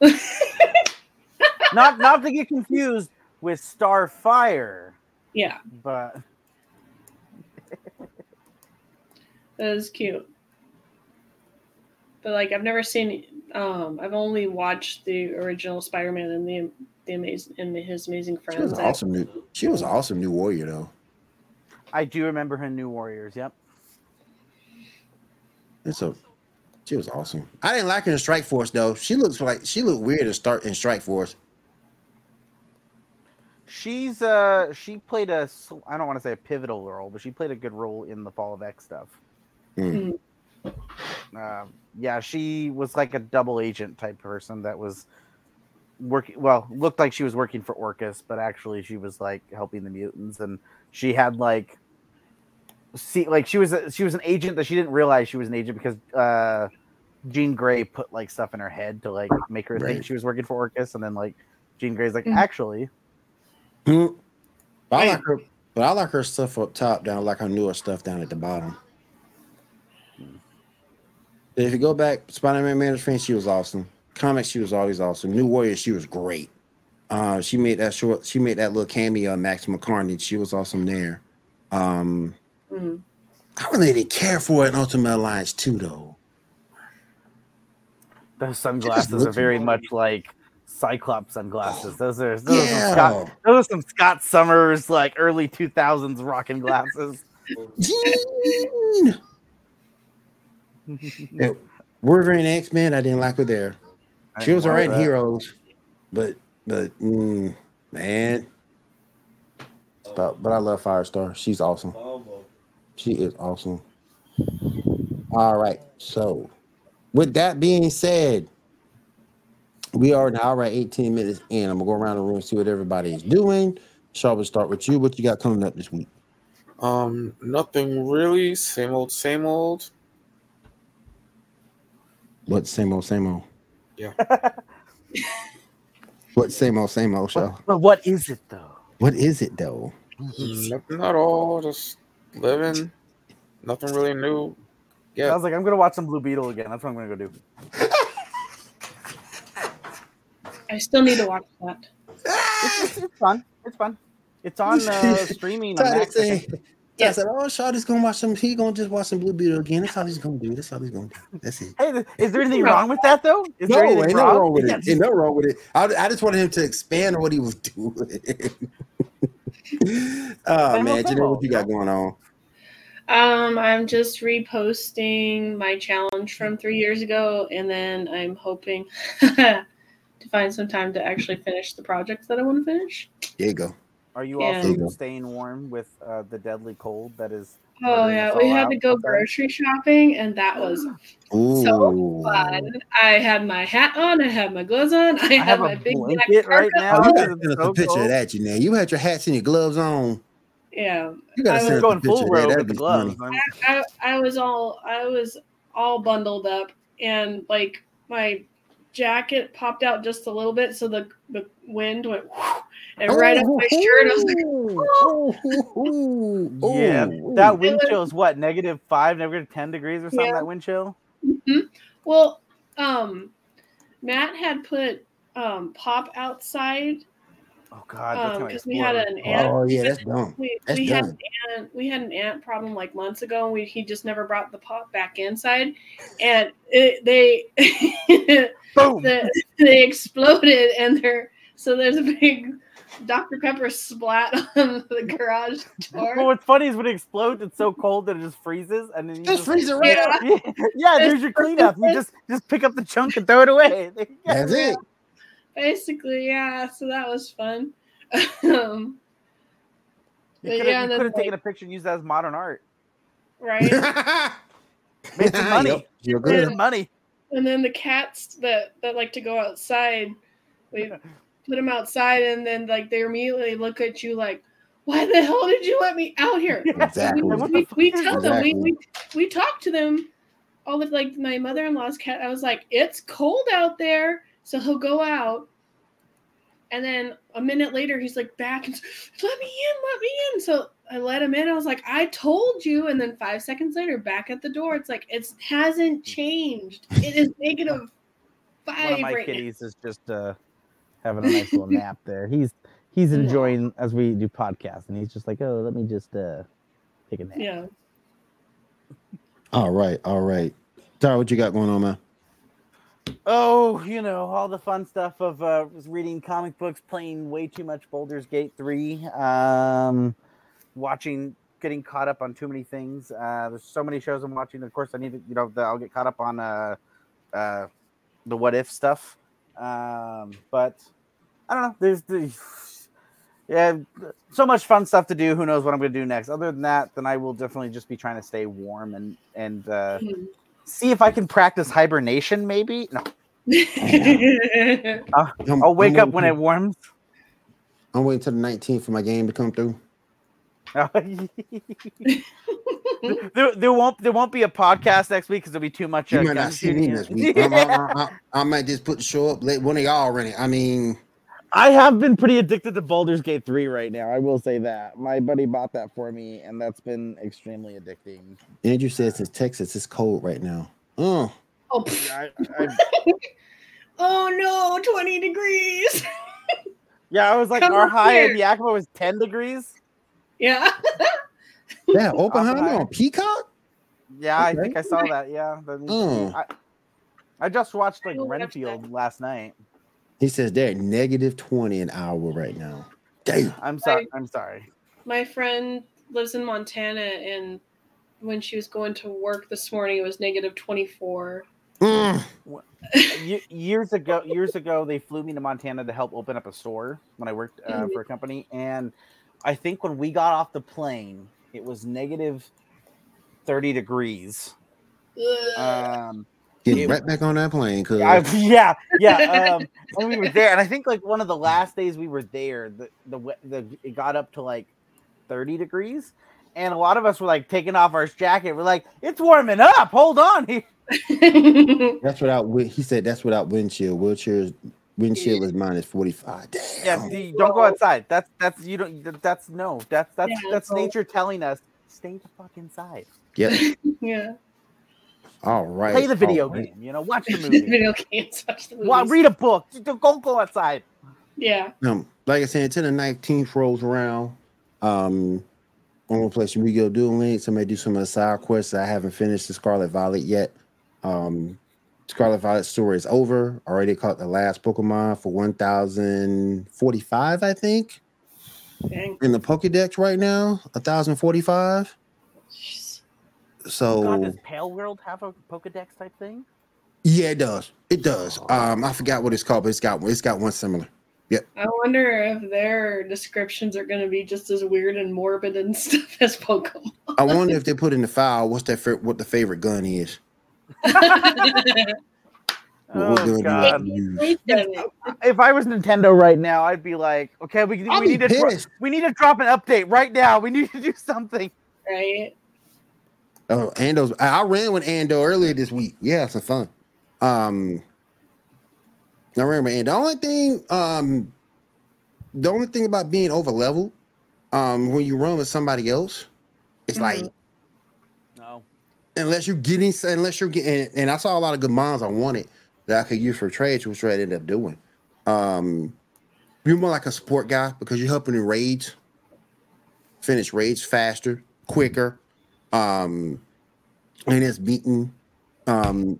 not to get confused with Starfire. Yeah. But that is cute. But like, I've never seen I've only watched the original Spider-Man and his Amazing Friends. She was an awesome new warrior, though. I do remember her New Warriors. Yep. She was awesome. I didn't like her in Strike Force though. She looked weird to start in Strike Force. She played I don't want to say a pivotal role, but she played a good role in the Fall of X stuff. Mm. Yeah, she was like a double agent type person that was working. Well, looked like she was working for Orcus, but actually she was like helping the mutants, and she had like she was an agent that she didn't realize she was an agent because Jean Grey put like stuff in her head to like make her think she was working for Orcus, and then like Jean Grey's like actually. Mm-hmm. But I like her stuff up top. Down, I like her newer stuff down at the bottom. If you go back, Spider-Man Man of Friends, she was awesome. Comics, she was always awesome. New Warriors, she was great. She made that little cameo of Maximum Carnage. She was awesome there. I really didn't care for it in Ultimate Alliance 2, though. Those sunglasses are very much like Cyclops sunglasses. Those are some Scott Summers like early 2000s rocking glasses. Wolverine and X-Men, I didn't like her there. She was alright in Heroes, but man. But I love Firestar. She's awesome. She is awesome. All right. So, with that being said, we are now right 18 minutes in. I'm gonna go around the room and see what everybody is doing. Shawn, we'll start with you. What you got coming up this week? Nothing really. Same old, same old. What same old, same old? Yeah. What same old, same old show? But what is it though? What is it though? Nothing at all. Just living. Nothing really new. Yeah. I was like, I'm gonna watch some Blue Beetle again. That's what I'm gonna go do. I still need to watch that. It's fun. It's fun. It's on streaming. On Max. Yeah. I said, oh, Shawn is gonna watch some. He's gonna just watch some Blue Beetle again. That's all he's gonna do. That's it. Hey, is there anything wrong with that though? Ain't no wrong with it. I just wanted him to expand on what he was doing. Man, Janae, what you got going on? I'm just reposting my challenge from 3 years ago, and then I'm hoping to find some time to actually finish the projects that I want to finish. There you go. Are you also staying warm with the deadly cold that is? Oh yeah, we had to go grocery shopping, and that was so fun. I had my hat on, I had my gloves on, I had my big blanket right now. Oh, you gotta send us a picture of that, Janae. You had your hats and your gloves on. Yeah, you gotta send us a picture of that. With the gloves. I was all bundled up, and like my jacket popped out just a little bit, so the wind went whoosh, and right up my shirt. I was like, oh. Yeah, that wind chill is what, -5, -10 degrees or something. Yeah. That wind chill. Mm-hmm. Well, Matt had put Pop outside. Oh God, because we had an ant. Oh yeah, that's dumb. We had an ant problem like months ago, and he just never brought the Pop back inside, and they exploded, and so there's a big Dr. Pepper splat on the garage door. Well, what's funny is when it explodes, it's so cold that it just freezes, and then you just freeze it right up. Yeah, there's your cleanup. You just pick up the chunk and throw it away. That's it. Basically, yeah. So that was fun. You could have taken a picture and used that as modern art, right? Made some money. Yep. You're good. And then the cats that like to go outside, we put them outside, and then like they immediately look at you like, "Why the hell did you let me out here?" Exactly. We talk to them all the like my mother-in-law's cat. I was like, "It's cold out there." So he'll go out, and then a minute later, he's like back and let me in. So I let him in. I was like, I told you. And then 5 seconds later, back at the door, it's like, it hasn't changed. It is -5 One of my kitties is just having a nice little nap there. He's enjoying as we do podcasts, and he's just like, oh, let me just take a nap. Yeah. All right. Tara, what you got going on, man? Oh, you know, all the fun stuff of reading comic books, playing way too much Baldur's Gate 3, getting caught up on too many things. There's so many shows I'm watching. Of course, I need to, I'll get caught up on the What If stuff. But I don't know. There's so much fun stuff to do. Who knows what I'm going to do next? Other than that, then I will definitely just be trying to stay warm and see if I can practice hibernation, maybe. No. I'll wake up when it warms. I'm waiting until the 19th for my game to come through. there won't be a podcast next week because there'll be too much. You might not see me this week. I might just show up late. One of y'all already. I mean, I have been pretty addicted to Baldur's Gate 3 right now. I will say that. My buddy bought that for me, and that's been extremely addicting. Andrew says in Texas, it's cold right now. Oh, oh no, 20 degrees. Yeah, I was like, our high in Yakima was 10 degrees. Yeah. Yeah, Oppenheimer on Peacock? Yeah, okay. I think I saw that, yeah. I just watched Renfield last night. He says they're at -20 an hour right now. Damn. I'm sorry. My friend lives in Montana, and when she was going to work this morning, it was -24. Years ago, they flew me to Montana to help open up a store when I worked for a company, and I think when we got off the plane, it was -30 degrees. Get right back on that plane, cause yeah. When we were there, and I think like one of the last days we were there, it got up to like 30 degrees, and a lot of us were like taking off our jacket. We're like, it's warming up. Hold on. That's without. He said that's without windshield. Windshield is -45. Damn. Yeah, see, don't go outside. That's you don't. That's no. That's nature telling us stay the fuck inside. Yep. Yeah. All right. Play the video game, watch the movie. Video games, watch the movies. Read a book. Don't go outside. Yeah. Like I said, until the 19th rolls around, I'm gonna play some Yu-Gi-Oh! Duel Links. Somebody do some of the side quests. I haven't finished the Scarlet Violet yet. Scarlet Violet story is over. Already caught the last Pokemon for 1,045, I think. Dang. In the Pokedex right now, 1,045. So, God, does Pale World have a Pokedex type thing? Yeah, it does. It does. I forgot what it's called, but it's got one similar. Yep. I wonder if their descriptions are going to be just as weird and morbid and stuff as Pokemon. I wonder if they put in the file what the favorite gun is. Oh, God. If I was Nintendo right now, I'd be like, okay, we need to drop an update right now. We need to do something. Right. Oh, Ando's. I ran with Ando earlier this week. Yeah, it's fun. I remember, and the only thing about being over level, when you run with somebody else, it's like, no, unless you're getting, and I saw a lot of good mons I wanted that I could use for trades, which I ended up doing. You're more like a support guy because you're helping in raids, finish raids faster, quicker, and it's beaten.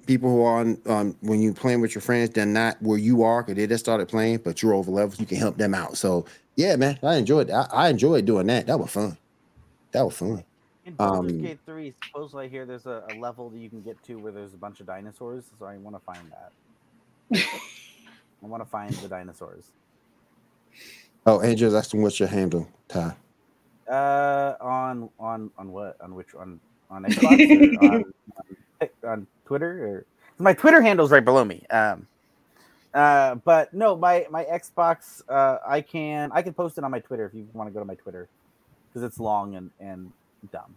People who are on when you're playing with your friends, they're not where you are because they just started playing, but you're over level, so you can help them out. So yeah, man, I enjoyed that. I enjoyed doing that. That was fun. In Baldur's Gate 3, supposedly I hear there's a level that you can get to where there's a bunch of dinosaurs, so I want to find that. I want to find the dinosaurs. Oh, Angel's asking what's your handle, Ty? On Xbox or on Twitter, or my Twitter handle's right below me. But no, my Xbox. I can post it on my Twitter if you want to go to my Twitter because it's long and dumb.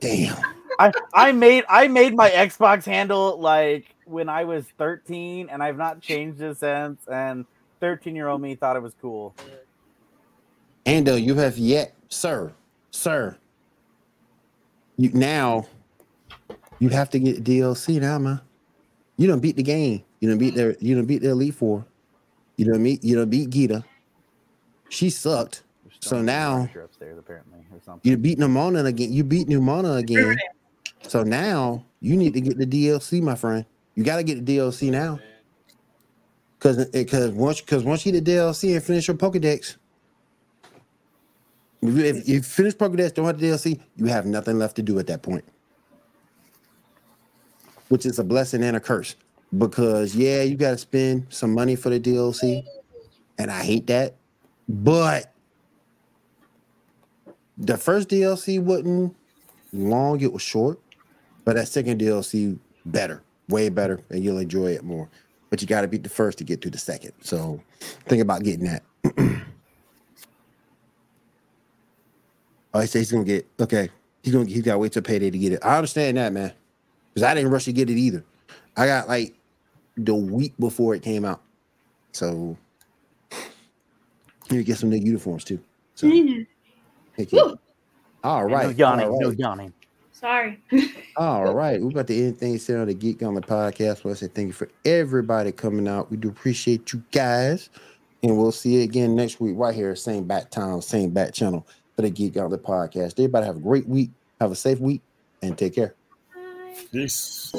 Damn. I made my Xbox handle like when I was 13, and I've not changed it since. And 13-year-old me thought it was cool. Ando, you have yet, sir. You have to get DLC now, man. You done beat the game. You done beat the Elite Four. You done beat Gita. She sucked. So now upstairs, apparently, or something. You beat Numona again. So now you need to get the DLC, my friend. You gotta get the DLC now. Cause once you get the DLC and finish your Pokedex. If you finish Pokédex, don't have the DLC, you have nothing left to do at that point. Which is a blessing and a curse. Because, yeah, you got to spend some money for the DLC. And I hate that. But the first DLC wasn't long. It was short. But that second DLC, better. Way better. And you'll enjoy it more. But you got to beat the first to get to the second. So think about getting that. Oh, he said he's gonna get okay. He's gotta wait till payday to get it. I understand that, man, because I didn't rush to get it either. I got like the week before it came out, so you get some new uniforms too. So, all right. No yawning. Sorry. All right, we're about to end things here on the Geek on the Podcast. Well, I say thank you for everybody coming out. We do appreciate you guys, and we'll see you again next week right here, same bat time, same bat channel. For the Geek Out of the Podcast. Everybody have a great week. Have a safe week and take care. Peace.